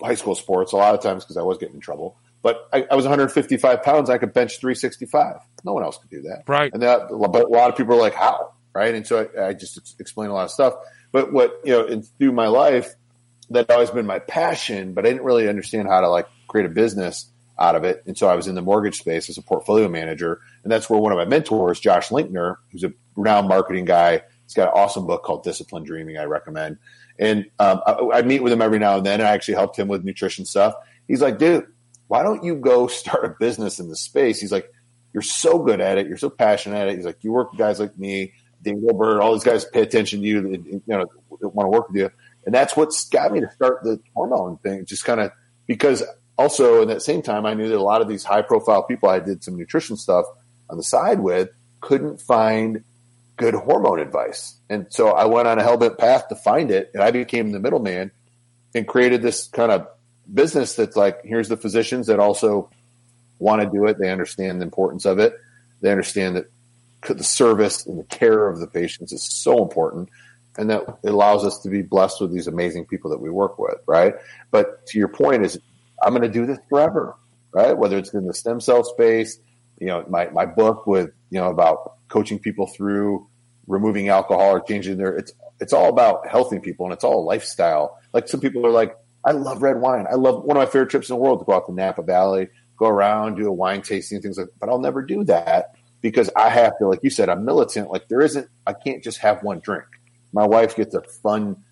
high school sports a lot of times because I was getting in trouble. But I was 155 pounds. I could bench 365. No one else could do that. Right. But a lot of people are like, how? Right. And so I just explain a lot of stuff. But through my life, that's always been my passion, but I didn't really understand how to create a business out of it. And so I was in the mortgage space as a portfolio manager. And that's where one of my mentors, Josh Linkner, who's a renowned marketing guy, he's got an awesome book called Discipline Dreaming, I recommend. And I meet with him every now and then, and I actually helped him with nutrition stuff. He's like, dude, why don't you go start a business in this space? He's like, you're so good at it. You're so passionate at it. He's like, you work with guys like me, Dave Wilbur, all these guys pay attention to you, want to work with you. And that's what's got me to start the hormone thing, just kind of because also in that same time, I knew that a lot of these high-profile people I did some nutrition stuff on the side with couldn't find good hormone advice. And so I went on a hell-bent path to find it, and I became the middleman and created this kind of business that's here's the physicians that also want to do it. They understand the importance of it. They understand that the service and the care of the patients is so important, and that it allows us to be blessed with these amazing people that we work with, right? But to your point is, I'm going to do this forever, right? Whether it's in the stem cell space, you know, my book with, you know, about coaching people through removing alcohol or changing their, it's all about healthy people, and it's all a lifestyle. Like, some people are like, I love red wine. I love, one of my favorite trips in the world, to go out to Napa Valley, go around, do a wine tasting, things like that. But I'll never do that because I have to, like you said, I'm militant. Like, there isn't, I can't just have one drink. My wife gets a fun,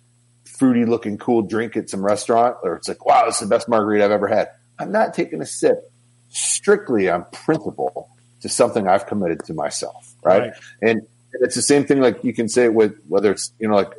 fruity looking cool drink at some restaurant, or it's like, wow, this is the best margarita I've ever had. I'm not taking a sip strictly on principle to something I've committed to myself. Right. And it's the same thing. Like, you can say with, whether it's, you know, like,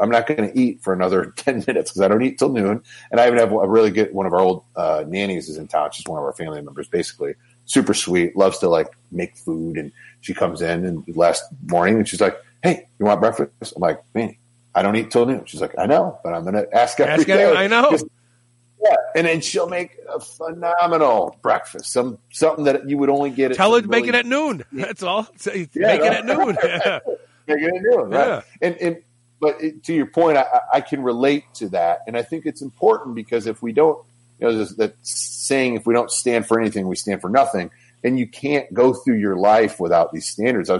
I'm not going to eat for another 10 minutes because I don't eat till noon. And I even have a really good, one of our old nannies is in town. She's one of our family members, basically. Super sweet. Loves to, like, make food. And she comes in and last morning and she's like, hey, you want breakfast? I'm like, man, I don't eat till noon. She's like, I know, but I'm going to ask every day. I know. Yeah. And then she'll make a phenomenal breakfast. Something that you would only get. Tell her to make it at noon. That's all. Make it at noon. Yeah. Make it at noon. Right. Yeah. But to your point, I can relate to that. And I think it's important because if we don't, you know, there's that saying, if we don't stand for anything, we stand for nothing. And you can't go through your life without these standards.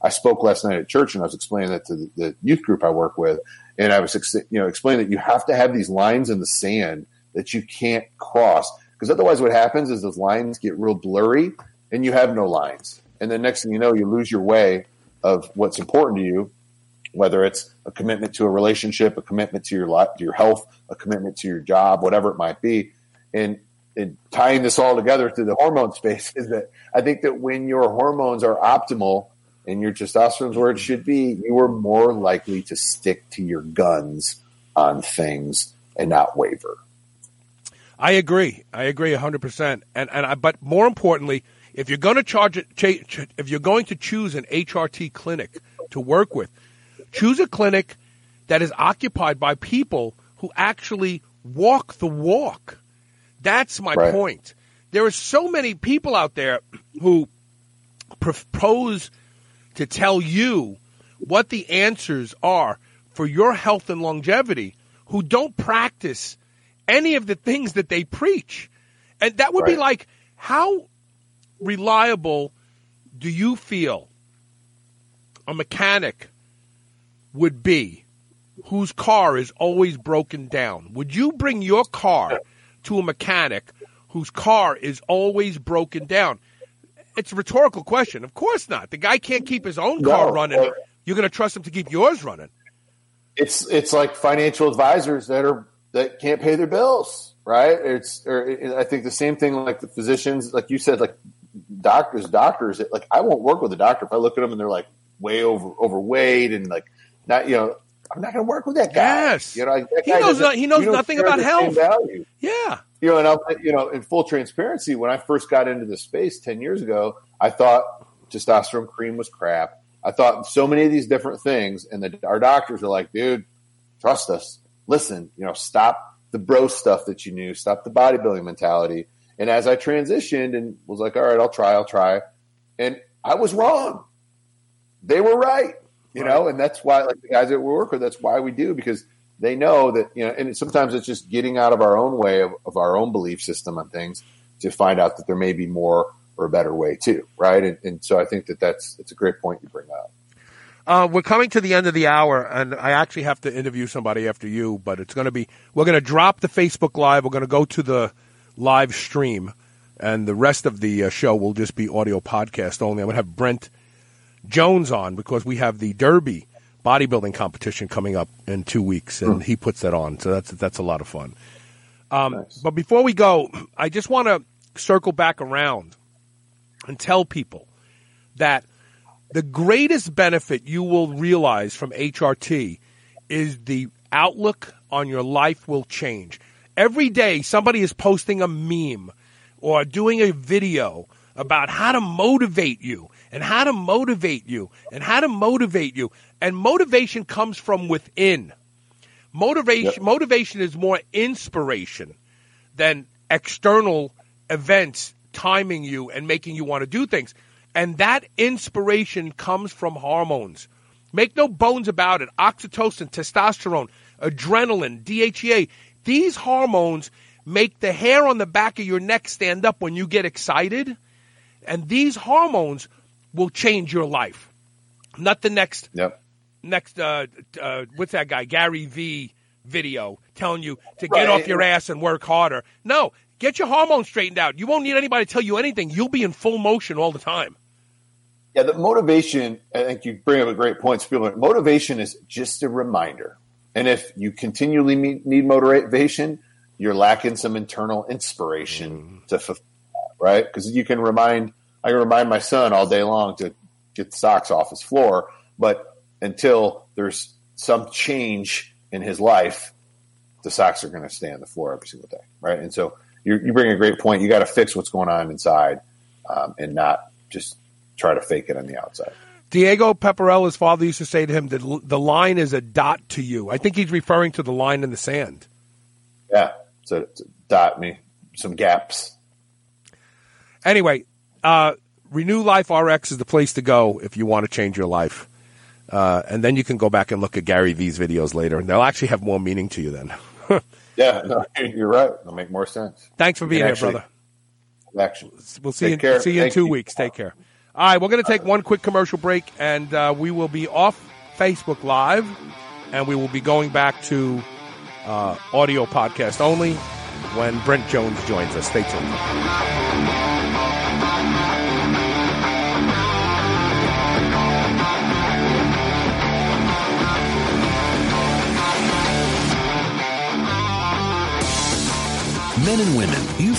I spoke last night at church and I was explaining that to the youth group I work with. And I was, you know, explaining that you have to have these lines in the sand that you can't cross, because otherwise what happens is those lines get real blurry and you have no lines. And then next thing you know, you lose your way of what's important to you, whether it's a commitment to a relationship, a commitment to your life, to your health, a commitment to your job, whatever it might be. And tying this all together to the hormone space is that I think that when your hormones are optimal and your testosterone's where it should be, you are more likely to stick to your guns on things and not waver. I agree 100%. But more importantly, if you're going to choose an HRT clinic to work with, choose a clinic that is occupied by people who actually walk the walk. That's my point. There are so many people out there who propose to tell you what the answers are for your health and longevity who don't practice any of the things that they preach. And that would be like, how reliable do you feel a mechanic would be whose car is always broken down? Would you bring your car to a mechanic whose car is always broken down? It's a rhetorical question. Of course not. The guy can't keep his own car running. You're going to trust him to keep yours running. It's like financial advisors that can't pay their bills, right? I think the same thing, like the physicians, like you said, like doctors, like I won't work with a doctor if I look at them and they're like way overweight and like, not, you know, I'm not going to work with that guy. Yes. You know, he knows nothing about health. Yeah. You know, and in full transparency, when I first got into this space 10 years ago, I thought testosterone cream was crap. I thought so many of these different things. And our doctors are like, dude, trust us. Listen, you know, stop the bro stuff that you knew. Stop the bodybuilding mentality. And as I transitioned and was like, all right, I'll try. And I was wrong. They were right. You know, and that's why, like the guys that we work with, that's why we do, because they know that, you know, and sometimes it's just getting out of our own way of our own belief system on things to find out that there may be more or a better way too, right? And so I think that's a great point you bring up. We're coming to the end of the hour, and I actually have to interview somebody after you, but it's going to be, we're going to drop the Facebook Live, we're going to go to the live stream, and the rest of the show will just be audio podcast only. I'm going to have Brent Jones on because we have the Derby bodybuilding competition coming up in 2 weeks, and he puts that on. So that's a lot of fun. Nice. But before we go, I just want to circle back around and tell people that the greatest benefit you will realize from HRT is the outlook on your life will change. Every day somebody is posting a meme or doing a video about how to motivate you. And how to motivate you, and how to motivate you. And motivation comes from within. Motivation is more inspiration than external events timing you and making you want to do things. And that inspiration comes from hormones. Make no bones about it. Oxytocin, testosterone, adrenaline, DHEA. These hormones make the hair on the back of your neck stand up when you get excited. And these hormones will change your life. Not the next, what's that guy, Gary V video telling you to get off your ass and work harder. No, get your hormones straightened out. You won't need anybody to tell you anything. You'll be in full motion all the time. Yeah, the motivation, I think you bring up a great point, Spielberg. Motivation is just a reminder. And if you continually need motivation, you're lacking some internal inspiration to fulfill that, right? Because you can remind my son all day long to get the socks off his floor, but until there's some change in his life, the socks are going to stay on the floor every single day, right? And so you bring a great point. You got to fix what's going on inside and not just try to fake it on the outside. Diego Pepperella's father used to say to him that the line is a dot to you. I think he's referring to the line in the sand. Yeah, so dot me, some gaps. Anyway, Renew Life RX is the place to go if you want to change your life. And then you can go back and look at Gary V's videos later, and they'll actually have more meaning to you then. Yeah, no, you're right. It'll make more sense. Thanks for being here, brother. We'll see you in 2 weeks. Take care. All right, we're going to take one quick commercial break, and we will be off Facebook Live, and we will be going back to audio podcast only when Brent Jones joins us. Stay tuned. Men and women, you've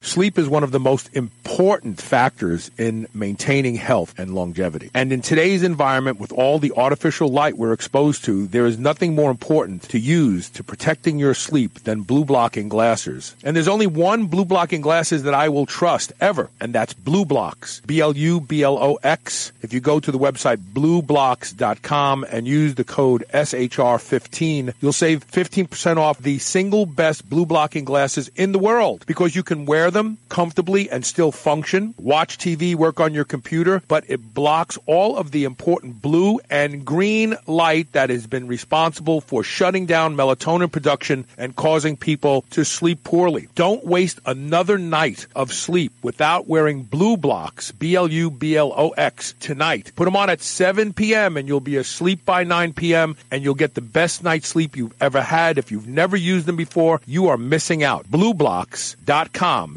Sleep is one of the most important factors in maintaining health and longevity. And in today's environment, with all the artificial light we're exposed to, there is nothing more important to use to protecting your sleep than blue blocking glassers. And there's only one blue blocking glasses that I will trust ever, and that's Blue Blocks. BLUBLOX. If you go to the website blueblocks.com and use the code SHR15, you'll save 15% off the single best blue blocking glasses in the world, because you can wear them comfortably and still function, watch TV, work on your computer, but it blocks all of the important blue and green light that has been responsible for shutting down melatonin production and causing people to sleep poorly. Don't waste another night of sleep without wearing Blue Blocks, BLUBLOX, tonight. Put them on at 7 p.m. and you'll be asleep by 9 p.m. and you'll get the best night's sleep you've ever had. If you've never used them before, you are missing out. BlueBlocks.com.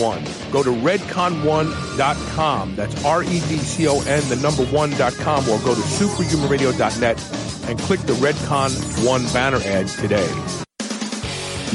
One. Go to redcon1.com. That's REDCON1.com, or go to superhumanradio.net and click the Redcon One banner ad today.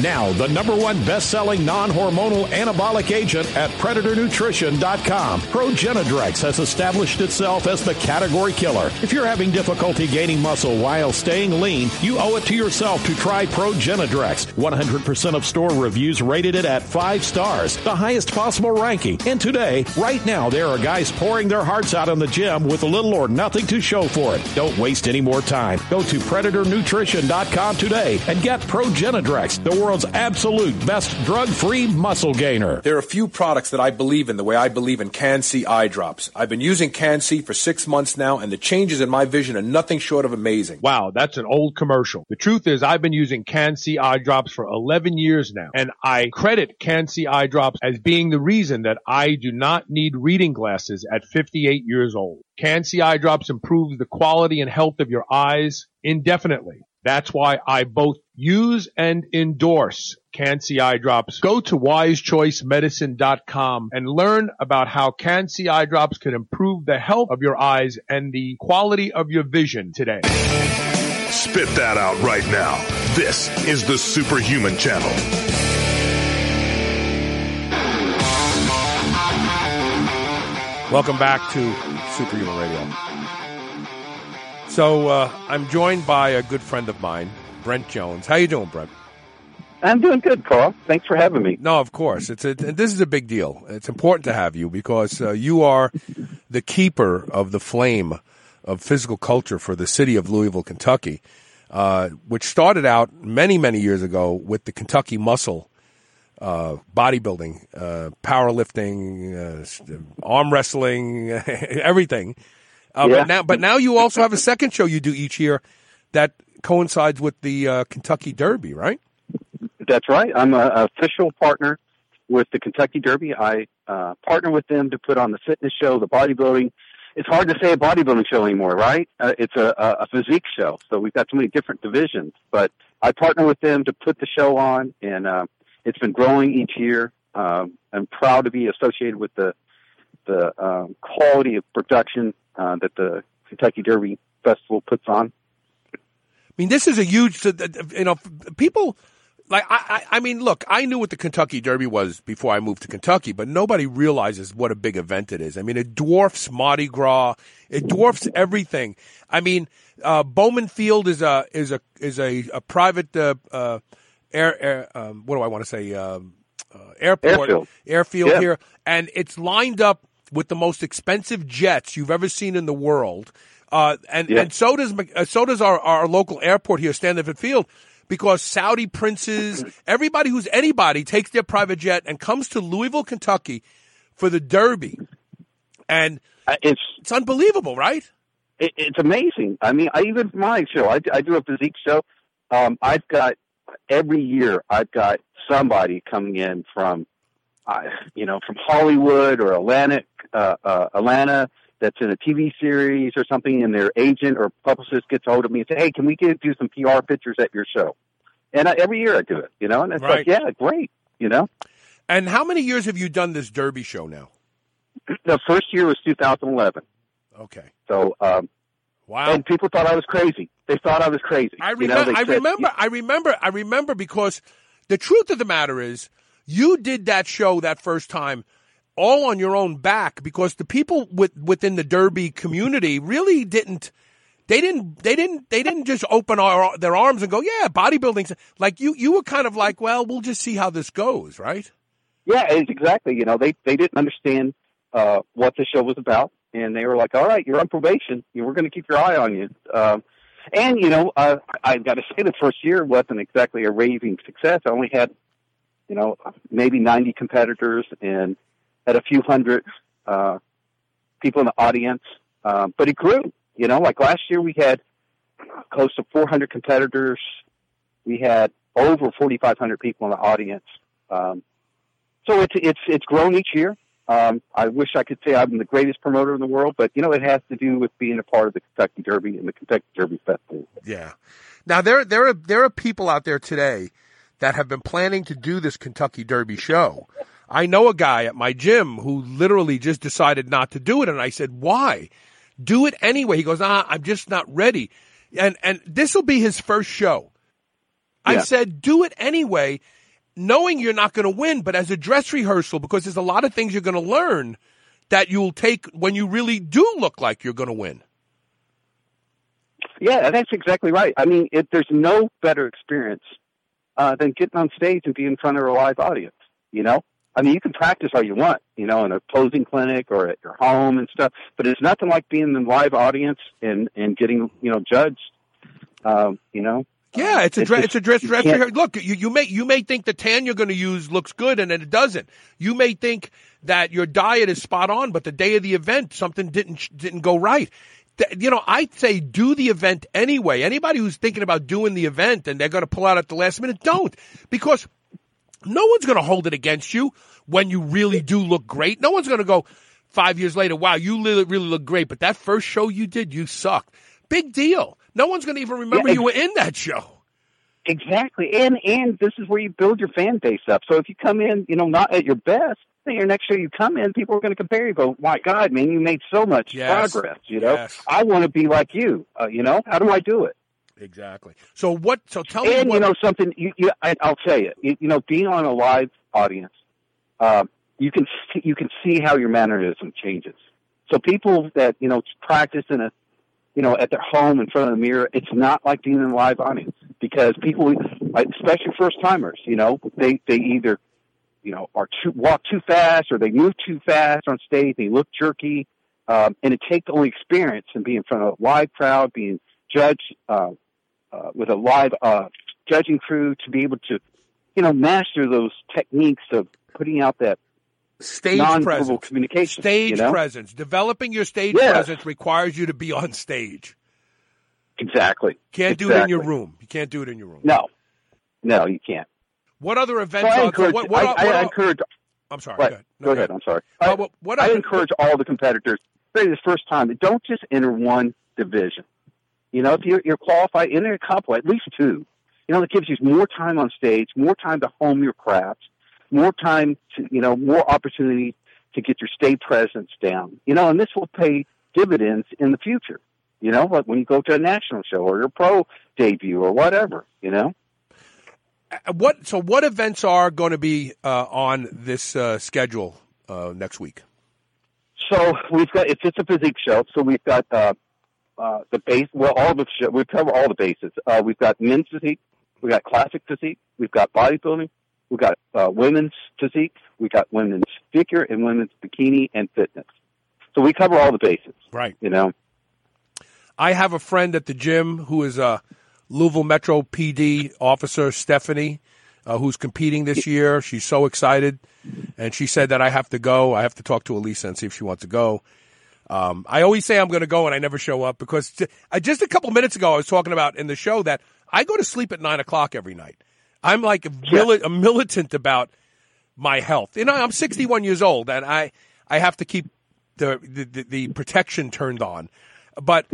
Now, the #1 best-selling non-hormonal anabolic agent at PredatorNutrition.com. Progenodrex has established itself as the category killer. If you're having difficulty gaining muscle while staying lean, you owe it to yourself to try Progenodrex. 100% of store reviews rated it at 5 stars, the highest possible ranking. And today, right now, there are guys pouring their hearts out in the gym with little or nothing to show for it. Don't waste any more time. Go to PredatorNutrition.com today and get Progenodrex, the world's world's absolute best drug-free muscle gainer. There are few products that I believe in the way I believe in CanSee eye drops. I've been using CanSee for 6 months now, and the changes in my vision are nothing short of amazing. Wow, that's an old commercial. The truth is I've been using CanSee eye drops for 11 years now, and I credit CanSee eye drops as being the reason that I do not need reading glasses at 58 years old. CanSee eye drops improves the quality and health of your eyes indefinitely. That's why I both use and endorse CanSee eye drops. Go to wisechoicemedicine.com and learn about how CanSee eye drops can improve the health of your eyes and the quality of your vision today. Spit that out right now. This is the Superhuman Channel. Welcome back to Superhuman Radio. So I'm joined by a good friend of mine, Brent Jones. How you doing, Brent? I'm doing good, Carl. Thanks for having me. No, of course. This is a big deal. It's important to have you because you are the keeper of the flame of physical culture for the city of Louisville, Kentucky, which started out many, many years ago with the Kentucky Muscle, bodybuilding, powerlifting, arm wrestling, everything. Yeah. But now you also have a second show you do each year that coincides with the Kentucky Derby, right? That's right. I'm an official partner with the Kentucky Derby. I partner with them to put on the fitness show, the bodybuilding. It's hard to say a bodybuilding show anymore, right? It's a physique show, so we've got so many different divisions. But I partner with them to put the show on, and it's been growing each year. I'm proud to be associated with the quality of production that the Kentucky Derby Festival puts on. I mean, this is a huge, people, look, I knew what the Kentucky Derby was before I moved to Kentucky, but nobody realizes what a big event it is. I mean, it dwarfs Mardi Gras. It dwarfs everything. I mean, Bowman Field is a private, airfield yeah. Here, and it's lined up with the most expensive jets you've ever seen in the world, and so does our local airport here, Stanford Field, because Saudi princes, everybody who's anybody, takes their private jet and comes to Louisville, Kentucky, for the Derby, and it's unbelievable, right? It's amazing. I mean, even my show, I do a physique show. I've got every year, I've got somebody coming in from. From Hollywood or Atlanta that's in a TV series or something, and their agent or publicist gets a hold of me and says, hey, can we do some PR pictures at your show? And every year I do it, and it's right. Like, yeah, great, And how many years have you done this Derby show now? The first year was 2011. Okay. So, wow. And people thought I was crazy. They thought I was crazy. I remember because the truth of the matter is, you did that show that first time all on your own back because the people within the Derby community really didn't just open their arms and go, yeah, bodybuilding. Like you were kind of like, well, we'll just see how this goes, right? Yeah, exactly. They didn't understand what the show was about, and they were like, all right, you're on probation. We're going to keep your eye on you. I've got to say the first year wasn't exactly a raving success. I only had maybe 90 competitors and had a few hundred people in the audience. But it grew, like last year we had close to 400 competitors. We had over 4,500 people in the audience. So it's grown each year. I wish I could say I'm the greatest promoter in the world, but, it has to do with being a part of the Kentucky Derby and the Kentucky Derby Festival. Yeah. Now there are people out there today that have been planning to do this Kentucky Derby show. I know a guy at my gym who literally just decided not to do it, and I said, why? Do it anyway. He goes, I'm just not ready. And this will be his first show. Yeah. I said, do it anyway, knowing you're not going to win, but as a dress rehearsal, because there's a lot of things you're going to learn that you'll take when you really do look like you're going to win. Yeah, that's exactly right. I mean, there's no better experience than getting on stage and being in front of a live audience, I mean, you can practice all you want, in a posing clinic or at your home and stuff, but it's nothing like being in the live audience and getting, judged, Yeah, it's a dress. Look, you may think the tan you're going to use looks good, and then it doesn't. You may think that your diet is spot on, but the day of the event, something didn't go right. You know, I'd say do the event anyway. Anybody who's thinking about doing the event and they're going to pull out at the last minute, don't, because no one's going to hold it against you when you really do look great. No one's going to go 5 years later, wow, you really look great, but that first show you did, you sucked. Big deal. No one's going to even remember you were in that show. Exactly. And this is where you build your fan base up. So if you come in, you know, not at your best, your next show you come in, people are going to compare you. Go, my God, man, you made so much progress, you know. Yes. I want to be like you, you know. How do I do it? Exactly. So what, so tell me. And, you know, something, I'll tell you, you know, being on a live audience, you can see how your mannerism changes. So people that, you know, practice in a, you know, at their home in front of the mirror, it's not like being in a live audience, because people, especially first-timers, you know, they either, you know, walk too fast, or they move too fast on stage, they look jerky, and it takes only experience and being in front of a live crowd, being judged with a live judging crew to be able to, you know, master those techniques of putting out that stage non-verbal communication. Stage, you know? Presence. Developing your stage presence requires you to be on stage. Exactly. Can't do it in your room. You can't do it in your room. No, you can't. What other events? I'm sorry. Right. Go ahead. I'm sorry. I encourage all the competitors, say this first time, don't just enter one division. You know, if you're qualified, enter a couple, at least two. You know, it gives you more time on stage, more time to hone your craft, more time to, you know, more opportunity to get your stage presence down. You know, and this will pay dividends in the future. You know, like when you go to a national show or your pro debut or whatever, you know. What events are going to be on this schedule next week? So we've got, it's just a physique show, so we've got the base. Well, we cover all the bases. We've got men's physique, we've got classic physique, we've got bodybuilding, we've got women's physique, we've got women's figure, and women's bikini and fitness. So we cover all the bases, right? You know, I have a friend at the gym who is a Louisville Metro PD officer, Stephanie, who's competing this year. She's so excited, and she said that I have to go. I have to talk to Elisa and see if she wants to go. I always say I'm going to go, and I never show up, because just a couple minutes ago I was talking about in the show that I go to sleep at 9 o'clock every night. I'm like a militant about my health. You know, I'm 61 years old, and I have to keep the protection turned on. But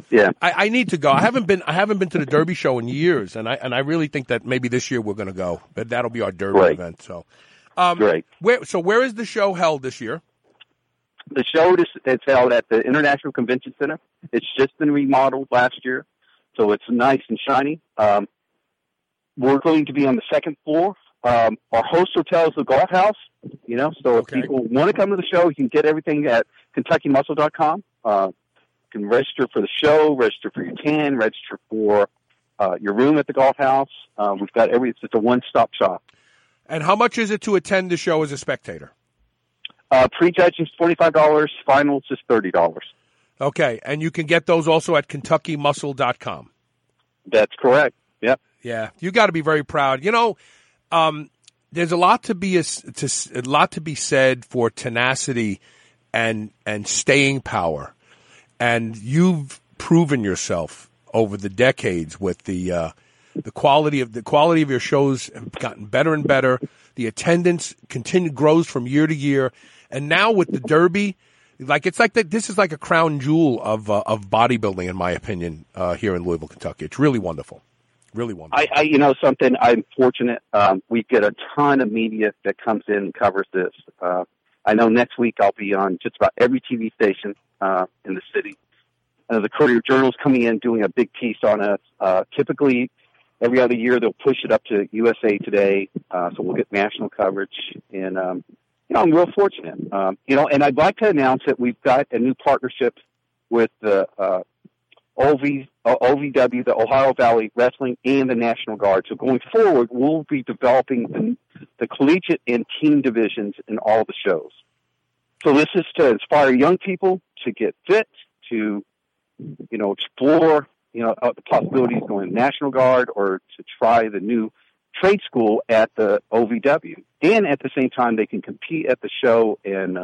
I need to go. I haven't been to the Derby show in years, and I really think that maybe this year we're going to go. But that'll be our Derby event. So, great. Where is the show held this year? The show is held at the International Convention Center. It's just been remodeled last year, so it's nice and shiny. We're going to be on the second floor. Our host hotel is the Golf House. You know, so if people want to come to the show, you can get everything at KentuckyMuscle.com. Can register for the show, register for your tan, register for your room at the Golf House. We've got every. It's just a one-stop shop. And how much is it to attend the show as a spectator? Pre-judging is $45. Finals is $30. Okay, and you can get those also at KentuckyMuscle.com. That's correct. Yep. Yeah, you got to be very proud. You know, there's a lot to be said for tenacity and staying power. And you've proven yourself over the decades with the quality of your shows have gotten better and better. The attendance grows from year to year, and now with the Derby, this is like a crown jewel of bodybuilding, in my opinion, here in Louisville, Kentucky. It's really wonderful, really wonderful. You know something? I'm fortunate. We get a ton of media that comes in and covers this. I know next week I'll be on just about every TV station in the city. The Courier Journal's coming in doing a big piece on us. Typically, every other year they'll push it up to USA Today, so we'll get national coverage. And you know, I'm real fortunate. You know, and I'd like to announce that we've got a new partnership with the OVW, the Ohio Valley Wrestling, and the National Guard. So going forward, we'll be developing the collegiate and team divisions in all the shows. So this is to inspire young people to get fit, to, you know, explore you know, the possibilities of going to National Guard or to try the new trade school at the OVW. And at the same time, they can compete at the show, and,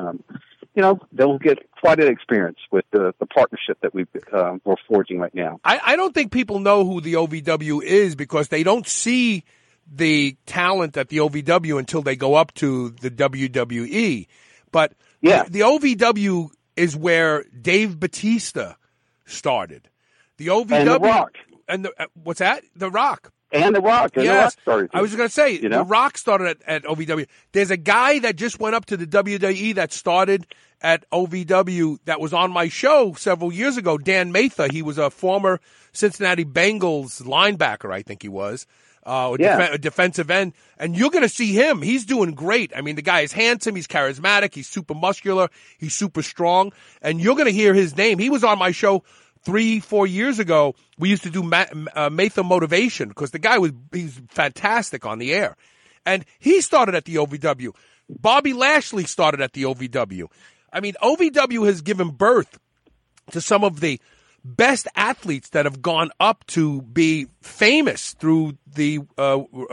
you know, they'll get quite an experience with the partnership that we're forging right now. I don't think people know who the OVW is because they don't see the talent at the OVW until they go up to the WWE. But yeah, the OVW is where Dave Bautista started. The OVW and The Rock. And what's that? The Rock. And The Rock. And yes. The Rock started. I was going to say, you know? The Rock started at OVW. There's a guy that just went up to the WWE that started at OVW that was on my show several years ago, Dan Matha. He was a former Cincinnati Bengals linebacker, I think he was, a defensive end. And you're going to see him. He's doing great. I mean, the guy is handsome. He's charismatic. He's super muscular. He's super strong. And you're going to hear his name. He was on my show 3-4 years ago. We used to do Matha Motivation because the guy he's fantastic on the air. And he started at the OVW. Bobby Lashley started at the OVW. I mean, OVW has given birth to some of the best athletes that have gone up to be famous through the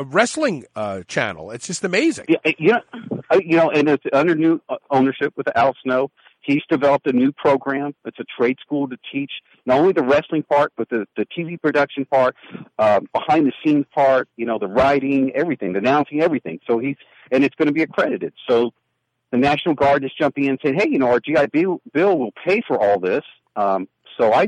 wrestling channel. It's just amazing. Yeah, you know, and it's under new ownership with Al Snow. He's developed a new program. It's a trade school to teach not only the wrestling part, but the TV production part, behind-the-scenes part, you know, the writing, everything, the announcing, everything. So and it's going to be accredited. So the National Guard is jumping in and saying, hey, you know, our GI Bill will pay for all this. So I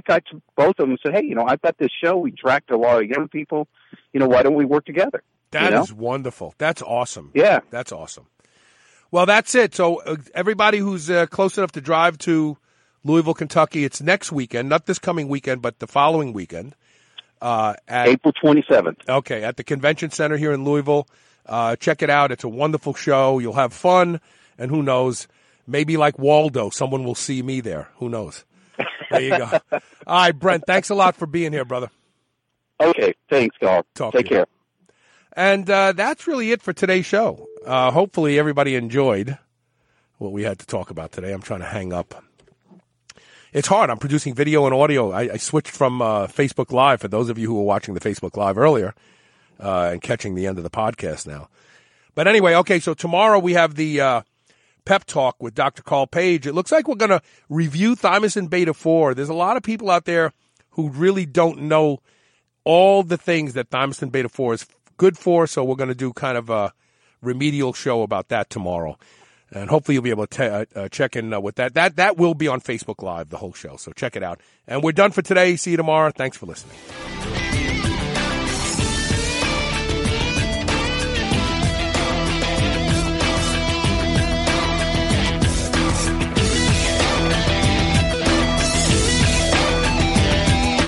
got to both of them and said, hey, you know, I've got this show. We attract a lot of young people. You know, why don't we work together? That is wonderful. That's awesome. Yeah. That's awesome. Well, that's it. So everybody who's close enough to drive to Louisville, Kentucky, it's next weekend, not this coming weekend, but the following weekend. April 27th. Okay, at the Convention Center here in Louisville. Check it out. It's a wonderful show. You'll have fun, and who knows, maybe like Waldo, someone will see me there. Who knows? There you go. All right, Brent, thanks a lot for being here, brother. Okay, thanks, Carl. Take care. And that's really it for today's show. Hopefully everybody enjoyed what we had to talk about today. I'm trying to hang up. It's hard. I'm producing video and audio. I switched from Facebook Live, for those of you who were watching the Facebook Live earlier, and catching the end of the podcast now. But anyway, okay, so tomorrow we have the pep talk with Dr. Carl Page. It looks like we're going to review thymosin beta-4. There's a lot of people out there who really don't know all the things that thymosin beta-4 is good for, so we're going to do kind of a remedial show about that tomorrow, and hopefully you'll be able to check in with that. That will be on Facebook Live, the whole show, so check it out. And we're done for today. See you tomorrow. Thanks for listening.